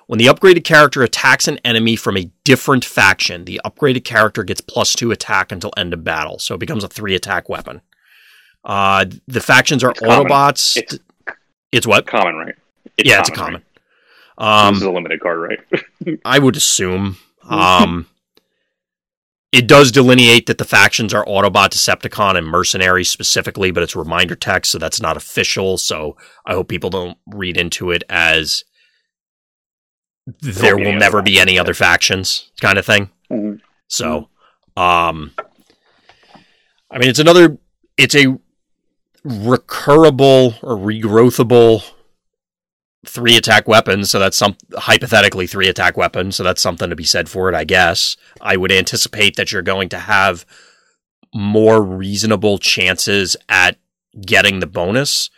When the upgraded character attacks an enemy from a different faction, the upgraded character gets plus two attack until end of battle. So it becomes a three attack weapon. Uh, the factions are it's Autobots. It's, it's what? Common, right? It's yeah, common, it's a common. Right? Um, this is a limited card, right? I would assume. Um, it does delineate that the factions are Autobot, Decepticon, and Mercenary specifically, but it's reminder text, so that's not official. So I hope people don't read into it as... there will never be any other factions kind of thing. Mm-hmm. So, um, I mean, it's another, it's a recurable or regrowthable three attack weapon. So that's some hypothetically three attack weapon. So that's something to be said for it, I guess. I would anticipate that you're going to have more reasonable chances at getting the bonus,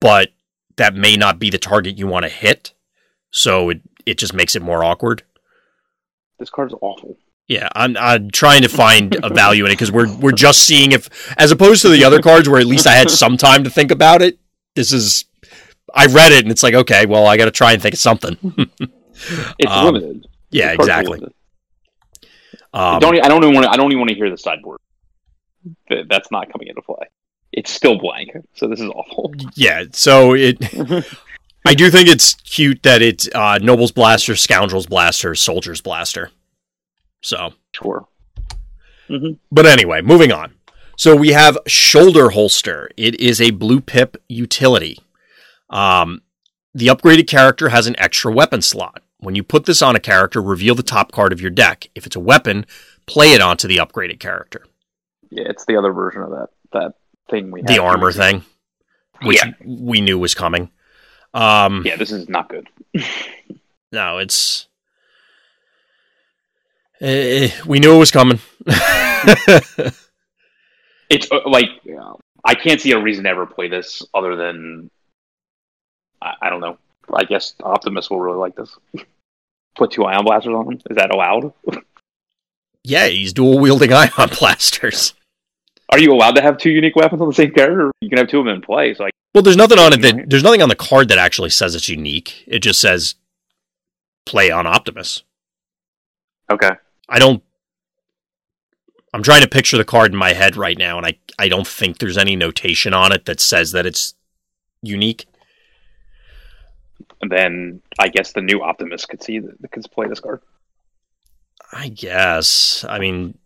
but that may not be the target you want to hit. So it, it just makes it more awkward. This card's awful. Yeah, I'm I'm trying to find a value in it because we're we're just seeing if, as opposed to the other cards where at least I had some time to think about it. This is, I read it and it's like, okay, well, I got to try and think of something. It's um, limited. Yeah, exactly. Limited. Um, I don't I don't even want to I don't even want to hear the sideboard. That's not coming into play. it's still blank. So this is awful. Yeah, so it... I do think it's cute that it's uh, Noble's Blaster, Scoundrel's Blaster, Soldier's Blaster. So. Sure. Mm-hmm. But anyway, moving on. So we have Shoulder Holster. It is a blue pip utility. Um, the upgraded character has an extra weapon slot. When you put this on a character, reveal the top card of your deck. If it's a weapon, play it onto the upgraded character. Yeah, it's the other version of that that thing we had. The armor thing, which yeah. we knew was coming. Um, yeah, this is not good. No, it's... Uh, we knew it was coming. It's uh, like, I can't see a reason to ever play this other than, I, I don't know, I guess Optimus will really like this. Put two Ion Blasters on him? Is that allowed? Yeah, he's dual-wielding Ion Blasters. Are you allowed to have two unique weapons on the same character? You can have two of them in play. So I- well, there's nothing on it that, there's nothing on the card that actually says it's unique. It just says, play on Optimus. Okay. I don't... I'm trying to picture the card in my head right now, and I, I don't think there's any notation on it that says that it's unique. And then I guess the new Optimus could see that could play this card. I guess. I mean,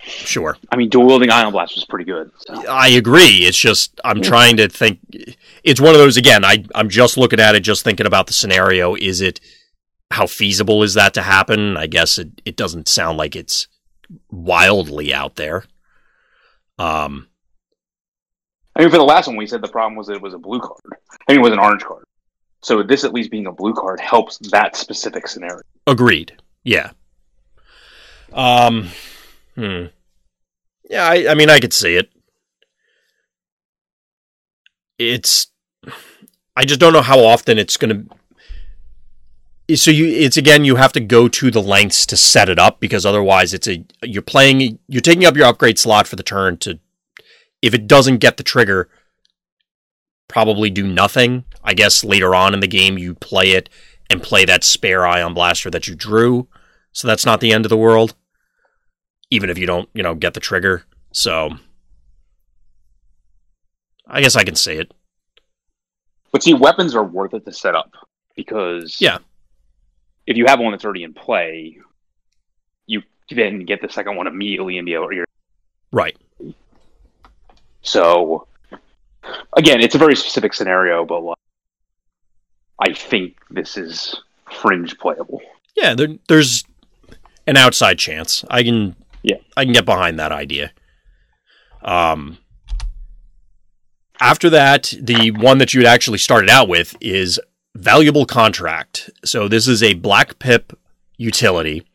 sure. I mean, dual wielding Ion Blast was pretty good. So. I agree. It's just I'm trying to think. It's one of those again. I I'm just looking at it, just thinking about the scenario. Is it how feasible is that to happen? I guess it it doesn't sound like it's wildly out there. Um. I mean, for the last one, we said the problem was that it was a blue card. I mean, it was an orange card. So this, at least being a blue card, helps that specific scenario. Agreed. Yeah. Um. Hmm. Yeah, I, I mean, I could see it. It's... I just don't know how often it's going to... So you, it's, again, you have to go to the lengths to set it up, because otherwise it's a... You're playing... You're taking up your upgrade slot for the turn to... If it doesn't get the trigger, probably do nothing. I guess later on in the game you play it and play that spare Ion Blaster that you drew. So that's not the end of the world. Even if you don't, you know, get the trigger. So I guess I can say it. But see, weapons are worth it to set up. Because yeah. If you have one that's already in play, you then get the second one immediately and be able to... Right. So, again, it's a very specific scenario, but like, I think this is fringe playable. Yeah, there, there's an outside chance. I can, yeah, I can get behind that idea. Um, after that, the one that you had actually started out with is Valuable Contract. So this is a black pip utility.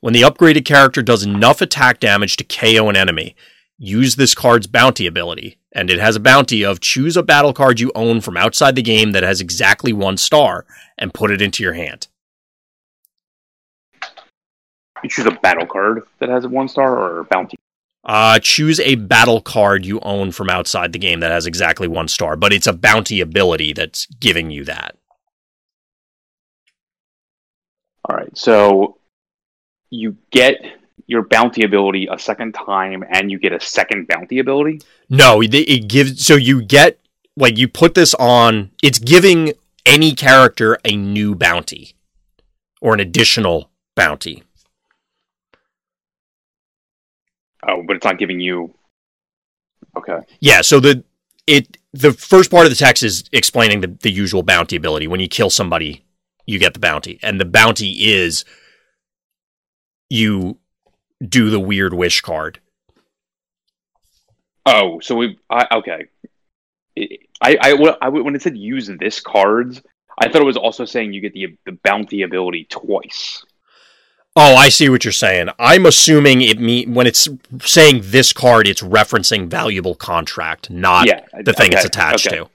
When the upgraded character does enough attack damage to K O an enemy, use this card's bounty ability, and it has a bounty of choose a battle card you own from outside the game that has exactly one star, and put it into your hand. You choose a battle card that has one star, or a bounty? Uh, choose a battle card you own from outside the game that has exactly one star, but it's a bounty ability that's giving you that. Alright, so you get... your bounty ability a second time, and you get a second bounty ability? No, it gives... So you get... Like, you put this on... It's giving any character a new bounty. Or an additional bounty. Oh, but it's not giving you... Okay. Yeah, so the... it the first part of the text is explaining the, the usual bounty ability. When you kill somebody, you get the bounty. And the bounty is... you... do the weird wish card. Oh, so we... I, okay. I, I, I, when it said use this cards, I thought it was also saying you get the, the bounty ability twice. Oh, I see what you're saying. I'm assuming it mean, when it's saying this card, it's referencing Valuable Contract, not yeah, the thing okay, it's attached okay. to.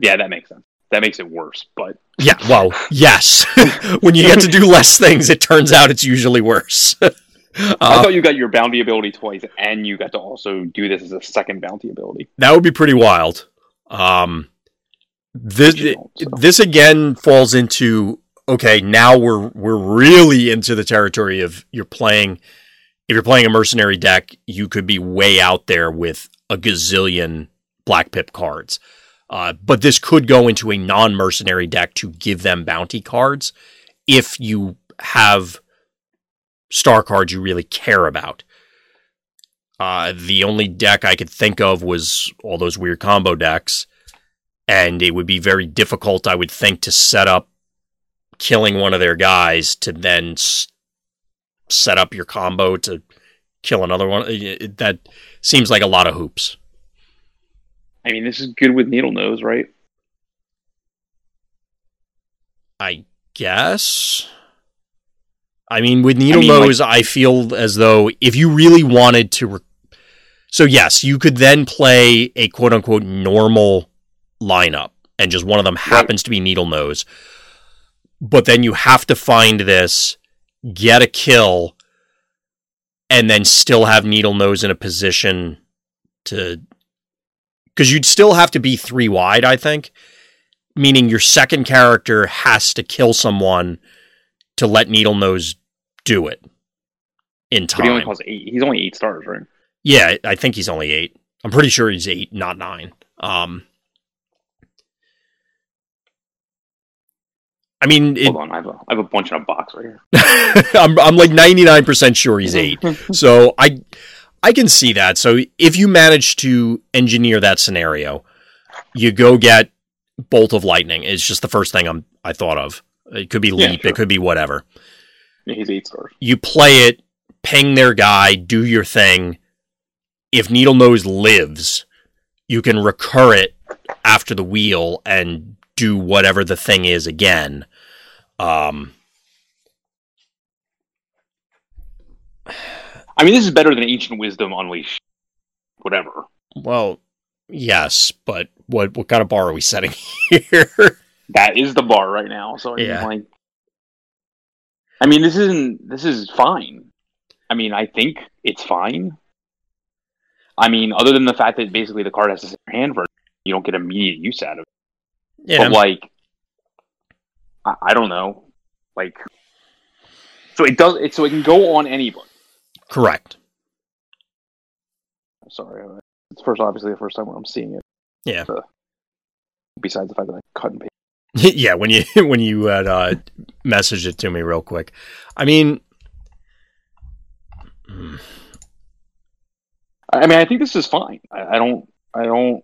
Yeah, that makes sense. That makes it worse, but... Yeah, well, yes. When you get to do less things, it turns out it's usually worse. Uh, I thought you got your bounty ability twice, and you got to also do this as a second bounty ability. That would be pretty wild. Um, this this again falls into okay. Now we're we're really into the territory of you're playing. If you're playing a mercenary deck, you could be way out there with a gazillion Black Pip cards. Uh, but this could go into a non-mercenary deck to give them bounty cards if you have star cards you really care about. Uh, the only deck I could think of was all those weird combo decks, and it would be very difficult, I would think, to set up killing one of their guys to then s- set up your combo to kill another one. It, that seems like a lot of hoops. I mean, this is good with Needle Nose, right? I guess. I mean, with Needle I mean, Nose, like- I feel as though if you really wanted to... Re- so, yes, you could then play a quote-unquote normal lineup, and just one of them happens right. to be Needle Nose. But then you have to find this, get a kill, and then still have Needle Nose in a position to... Because you'd still have to be three wide, I think. Meaning your second character has to kill someone to let Needle Nose do it in time. But he only calls eight. He's only eight stars, right? Yeah, I think he's only eight. I'm pretty sure he's eight, not nine. Um, I mean... It, Hold on, I have, a, I have a bunch in a box right here. I'm, I'm like ninety-nine percent sure he's eight. So I... I can see that. So if you manage to engineer that scenario, you go get Bolt of Lightning. It's just the first thing I'm, I thought of. It could be Leap. Yeah, sure. It could be whatever. Yeah, he's eight stars. You play it, ping their guy, do your thing. If Needle Nose lives, you can recur it after the wheel and do whatever the thing is again. Um... I mean, this is better than Ancient Wisdom Unleashed, whatever. Well, yes, but what what kind of bar are we setting here? That is the bar right now. So I mean, yeah. like, I mean, this isn't this is fine. I mean, I think it's fine. I mean, other than the fact that basically the card has to sit in your hand for it, you don't get immediate use out of it. Yeah, but like, I, I don't know, like, so it does. It, so it can go on anybody. Correct. Sorry, it's first obviously the first time where I'm seeing it. Yeah. So, besides the fact that I cut and paste. Yeah, when you when you had uh, messaged it to me real quick, I mean, I mean, I think this is fine. I, I don't, I don't.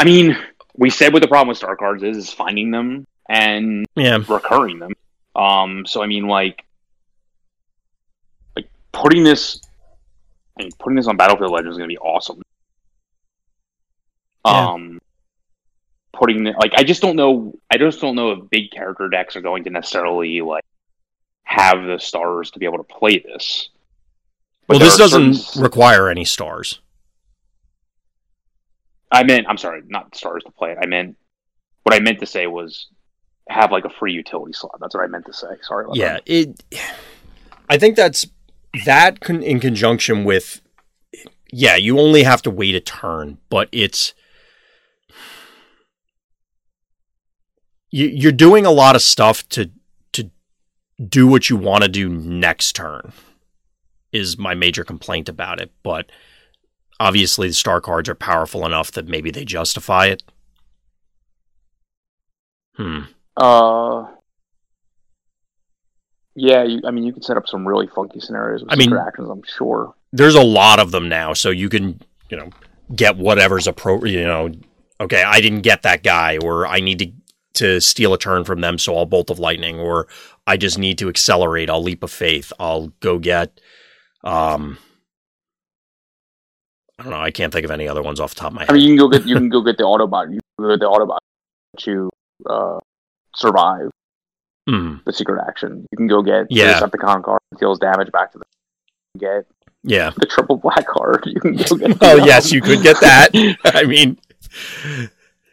I mean, we said what the problem with star cards is: is finding them and yeah. recurring them. Um. So I mean, like. Putting this, I mean, putting this on Battlefield Legends is going to be awesome. Yeah. Um, putting the, like I just don't know. I just don't know if big character decks are going to necessarily like have the stars to be able to play this. But well, this doesn't certain... require any stars. I meant, I'm sorry, not stars to play it. I meant what I meant to say was have like a free utility slot. That's what I meant to say. Sorry. About yeah, that. it. I think that's. That con- in conjunction with, yeah, you only have to wait a turn, but it's, you, you're doing a lot of stuff to to do what you want to do next turn is my major complaint about it. But obviously the star cards are powerful enough that maybe they justify it. Hmm. Uh... Yeah, you, I mean, you can set up some really funky scenarios with I mean, actions, I'm sure. There's a lot of them now, so you can, you know, get whatever's appropriate, you know, okay, I didn't get that guy, or I need to to steal a turn from them, so I'll Bolt of Lightning, or I just need to accelerate, I'll Leap of Faith, I'll go get, um, I don't know, I can't think of any other ones off the top of my head. I mean, you can go get, you can go get the Autobot, you can go get the Autobot to uh, survive. Mm. The secret action. You can go get yeah. the Decepticon card that deals damage back to the get yeah. the triple black card. You can go get Oh yes, you could get that. I mean,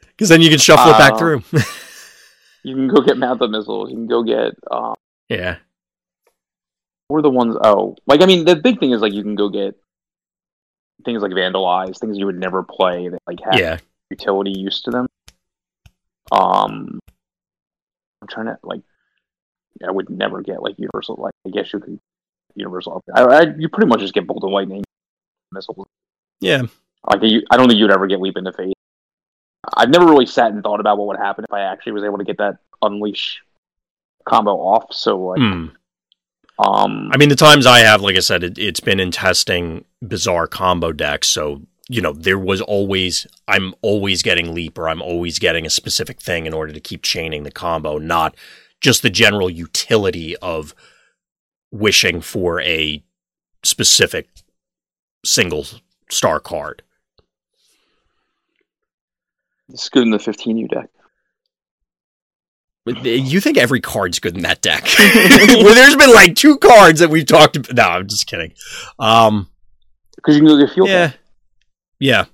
because then you can shuffle uh, it back through. You can go get Mount the Missiles. You can go get um, yeah. We're the ones. Oh, like I mean, the big thing is like you can go get things like Vandalize, things you would never play that like have yeah. utility use to them. Um, I'm trying to like. I would never get like Universal. Like I guess you could Universal. I, I you pretty much just get Bolt of Lightning, missiles. Yeah. Like, I don't think you'd ever get leap in the face. I've never really sat and thought about what would happen if I actually was able to get that unleash combo off. So, like, mm. um, I mean, the times I have, like I said, it, it's been in testing bizarre combo decks. So, you know, there was always, I'm always getting leap, or I'm always getting a specific thing in order to keep chaining the combo, not just the general utility of wishing for a specific single star card. It's good in the fifteen U deck. You think every card's good in that deck? Well, there's been like two cards that we've talked about. No, I'm just kidding. Um, because you can go get fuel. Yeah. Pack. Yeah.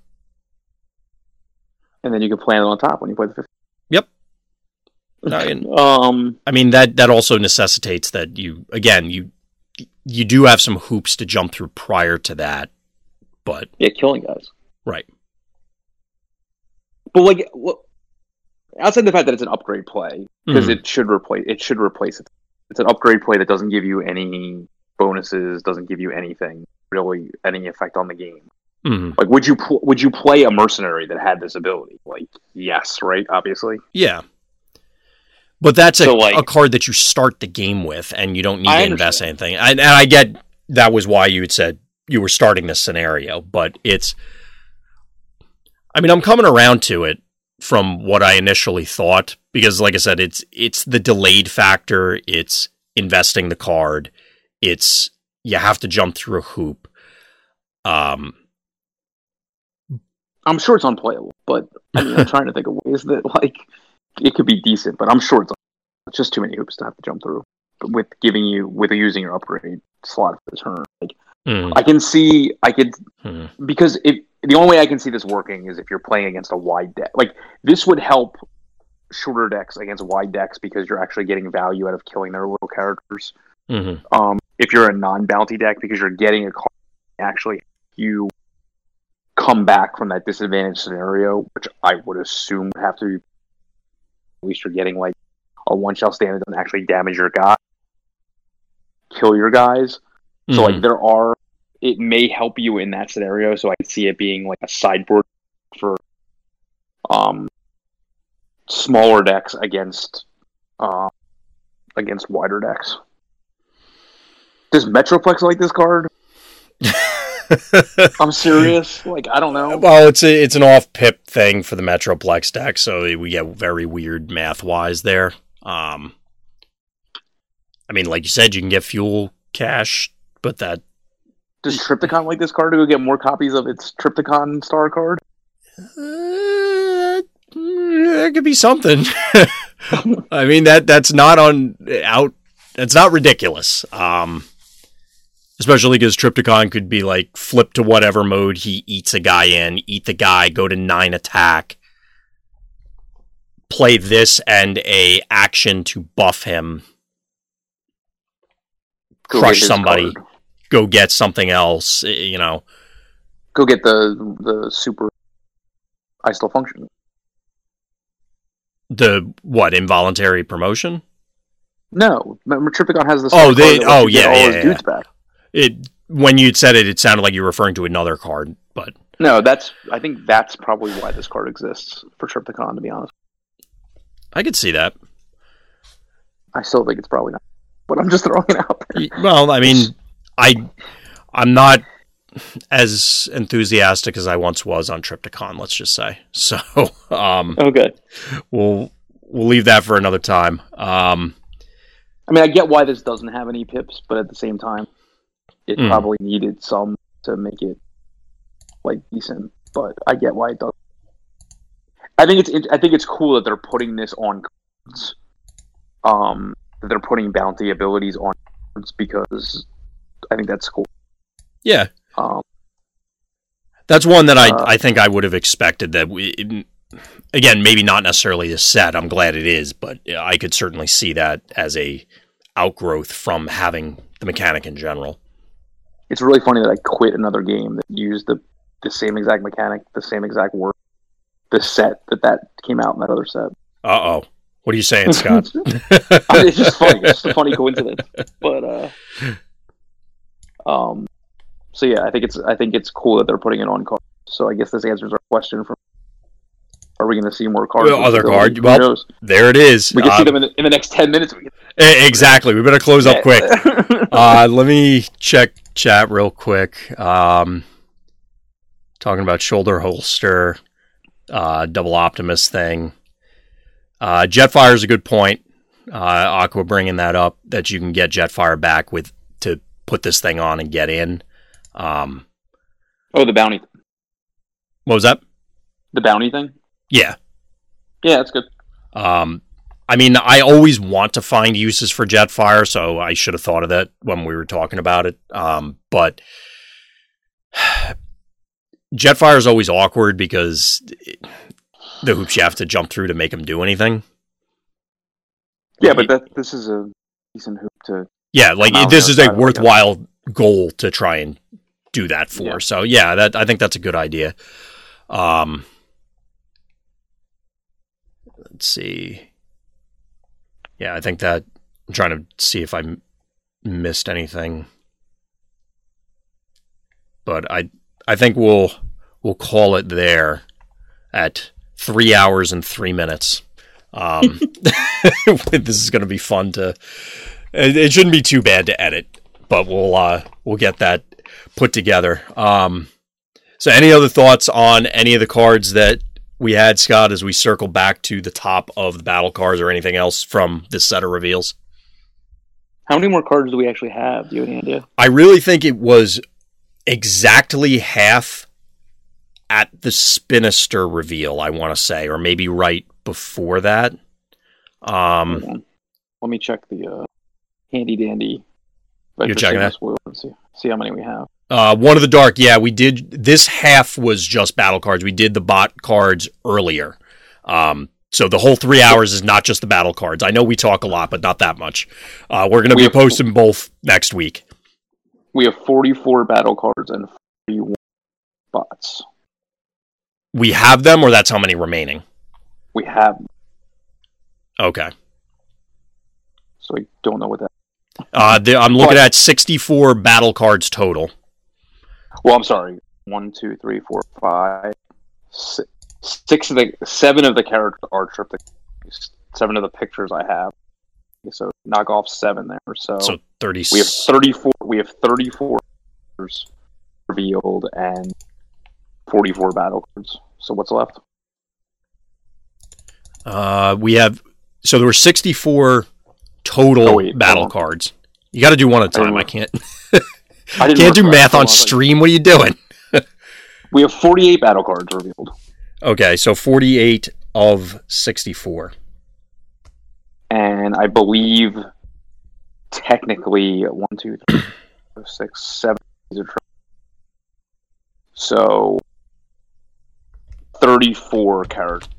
And then you can plan it on top when you play the fifteen. Yep. No, and, um, I mean, that, that also necessitates that you, again, you you do have some hoops to jump through prior to that, but... Yeah, killing guys. Right. But, like, outside the fact that it's an upgrade play, because mm. it should replace it should replace it. It's an upgrade play that doesn't give you any bonuses, doesn't give you anything, really, any effect on the game. Mm. Like, would you pl- would you play a mercenary that had this ability? Like, yes, right? Obviously. Yeah. But that's so a, like, a card that you start the game with, and you don't need I to invest anything. I, and I get that was why you had said you were starting this scenario, but it's... I mean, I'm coming around to it from what I initially thought, because, like I said, it's it's the delayed factor, it's investing the card, it's you have to jump through a hoop. Um, I'm sure it's unplayable, but I mean, I'm trying to think of ways that, like... It could be decent, but I'm sure it's just too many hoops to have to jump through. But with giving you, with using your upgrade slot for the turn, like, mm. I can see, I could, mm. because if the only way I can see this working is if you're playing against a wide deck. Like, this would help shorter decks against wide decks because you're actually getting value out of killing their little characters. Mm-hmm. Um, if you're a non-bounty deck, because you're getting a card that actually you come back from that disadvantaged scenario, which I would assume would have to be. At least you're getting like a one shell stand that doesn't actually damage your guy, kill your guys. Mm-hmm. So like there are, it may help you in that scenario. So I could see it being like a sideboard for um smaller decks against uh, against wider decks. Does Metroplex like this card? I'm serious. Like, I don't know. Well, it's a, it's an off-pip thing for the Metroplex deck, so we get very weird math-wise there. Um, I mean, like you said, you can get fuel cash, but that... Does Trypticon like this card to go get more copies of its Trypticon star card? Uh, that could be something. I mean, that that's not on... out. That's not ridiculous. Um... Especially because Trypticon could be like flip to whatever mode he eats a guy in, eat the guy, go to nine attack, play this and a action to buff him, go crush somebody, card. Go get something else, you know. Go get the the super. I still function. The what involuntary promotion? No, Trypticon has the. Oh, they. That oh, yeah, all yeah, his yeah. Dudes back. It when you said it, it sounded like you were referring to another card, but no, that's I think that's probably why this card exists for Trypticon. To be honest, I could see that. I still think it's probably not, but I'm just throwing it out there. Well, I mean, I I'm not as enthusiastic as I once was on Trypticon. Let's just say so. Um, okay, we'll we'll leave that for another time. Um, I mean, I get why this doesn't have any pips, but at the same time. It mm. probably needed some to make it like decent, but I get why it doesn't. I think it's I think it's cool that they're putting this on cards. Um, that they're putting bounty abilities on cards because I think that's cool. Yeah, um, that's one that I uh, I think I would have expected that we. It, again, maybe not necessarily a set. I'm glad it is, but I could certainly see that as a outgrowth from having the mechanic in general. It's really funny that I quit another game that used the, the same exact mechanic, the same exact word, the set that that came out in that other set. Uh-oh. What are you saying, Scott? I mean, it's just funny. It's just a funny coincidence. But, uh... Um... so yeah, I think it's I think it's cool that they're putting it on cards. So I guess this answers our question from: are we going to see more cards? Well, other cards. Well, there it is. We can um, see them in the, in the next ten minutes. We can... Exactly. We better close up quick. uh, let me check chat real quick. Um, talking about shoulder holster, uh, double Optimus thing. Uh, Jetfire is a good point. Uh, Aqua bringing that up, that you can get Jetfire back with to put this thing on and get in. Um, oh, the bounty. What was that? The bounty thing? Yeah. Yeah, that's good. Um, I mean, I always want to find uses for Jetfire, so I should have thought of that when we were talking about it. Um, but Jetfire is always awkward because it, the hoops you have to jump through to make him do anything. Yeah, but that, this is a decent hoop to... Yeah, like, this is a worthwhile goal to try and do that for. Yeah. So, yeah, that I think that's a good idea. Um... Let's see. Yeah, I think that I'm trying to see if I m- missed anything, but I I think we'll we'll call it there at three hours and three minutes. Um, this is going to be fun to. It, it shouldn't be too bad to edit, but we'll uh, we'll get that put together. Um, so, any other thoughts on any of the cards that we had, Scott, as we circle back to the top of the battle cards or anything else from this set of reveals? How many more cards do we actually have? Do you have any idea? I really think it was exactly half at the Spinister reveal, I want to say, or maybe right before that. Um, Hold on. Let me check the uh, handy dandy. You're checking that? See, see how many we have. Uh, One of the Dark, yeah, we did. This half was just battle cards. We did the bot cards earlier. Um, so the whole three hours is not just the battle cards. I know we talk a lot, but not that much. Uh, we're going to we be have, posting both next week. We have forty-four battle cards and forty-one bots. We have them, or that's how many remaining? We have them. Okay. So I don't know what that is. Uh, the, I'm looking but, at sixty-four battle cards total. Well, I'm sorry. One, two, three, four, five, six, six of the seven of the character are Trypticon. Seven of the pictures I have. So knock off seven there. So, so thirty. We have thirty-four. We have thirty-four pictures revealed and forty-four battle cards. So what's left? Uh, we have. So there were sixty-four total oh, wait, battle cards. You got to do one at a time. I, I can't. I can't do math on stream. What are you doing? We have forty-eight battle cards revealed. Okay, so forty-eight of sixty-four. And I believe technically one, two, three, four, six, seven. So thirty-four characters.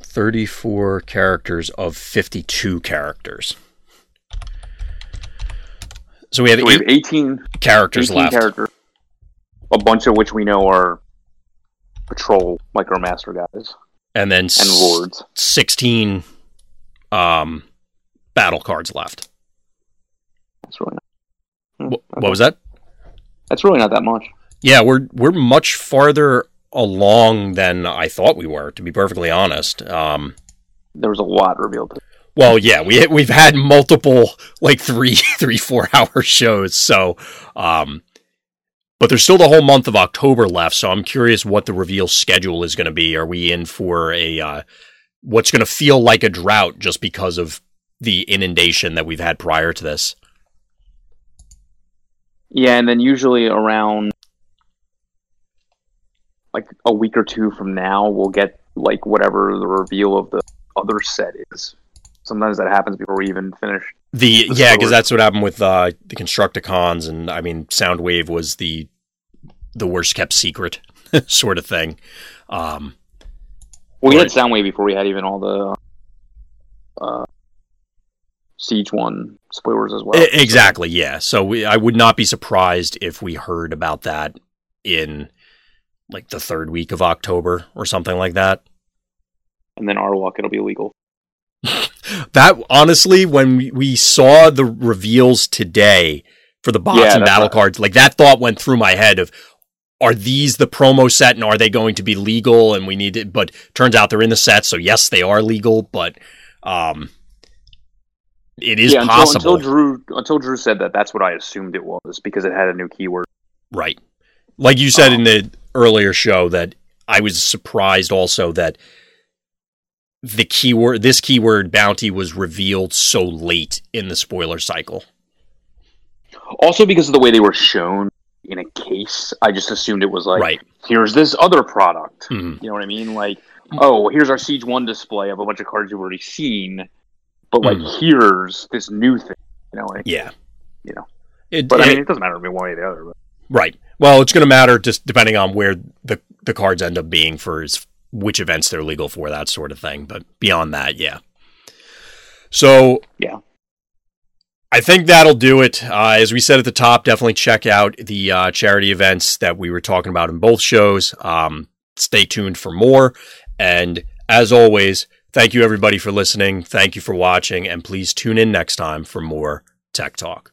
thirty-four characters of fifty-two characters. So we have, so we have eighteen characters eighteen left. Characters, a bunch of which we know are patrol micromaster guys, and then and lords. sixteen um, battle cards left. That's really not. What, okay. what was that? That's really not that much. Yeah, we're we're much farther along than I thought we were. To be perfectly honest, um, there was a lot revealed. Well, yeah, we we've had multiple like three three four hour shows, so um, but there's still the whole month of October left. So I'm curious what the reveal schedule is going to be. Are we in for a uh, what's going to feel like a drought just because of the inundation that we've had prior to this? Yeah, and then usually around like a week or two from now, we'll get like whatever the reveal of the other set is. Sometimes that happens before we even finish. The, the yeah, because that's what happened with uh, the Constructicons, and I mean, Soundwave was the the worst kept secret sort of thing. Um, well, we had Soundwave before we had even all the uh, Siege one spoilers as well. Exactly, so. yeah. So we, I would not be surprised if we heard about that in like the third week of October or something like that. And then our luck, it'll be illegal. That honestly, when we saw the reveals today for the box yeah, and battle right. cards. Like that thought went through my head of, are these the promo set and are they going to be legal? And we need it, but turns out they're in the set. So yes, they are legal, but um, it is yeah, until, possible. Until Drew, until Drew said that, that's what I assumed it was because it had a new keyword. Right. Like you said um, in the earlier show that I was surprised also that the keyword, this keyword bounty was revealed so late in the spoiler cycle. Also because of the way they were shown in a case, I just assumed it was like, right. here's this other product. Mm-hmm. You know what I mean? Like, oh, here's our Siege one display of a bunch of cards you've already seen, but like, mm-hmm. here's this new thing. You know, like, yeah. You know, it, but I mean, it, it doesn't matter to me one way or the other. But. Right. Well, it's going to matter just depending on where the, the cards end up being for is which events they're legal for, that sort of thing. But beyond that, yeah. So, yeah. I think that'll do it. Uh, as we said at the top, definitely check out the uh, charity events that we were talking about in both shows. Um, stay tuned for more. And as always, thank you everybody for listening. Thank you for watching. And please tune in next time for more Tech Talk.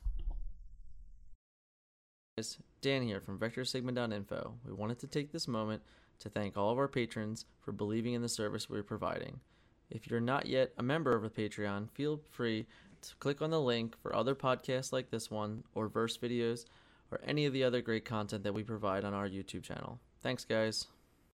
It's Dan here from Vector Sigma dot info. We wanted to take this moment to thank all of our patrons for believing in the service we're providing. If you're not yet a member of a Patreon, feel free to click on the link for other podcasts like this one, or verse videos, or any of the other great content that we provide on our YouTube channel. Thanks, guys.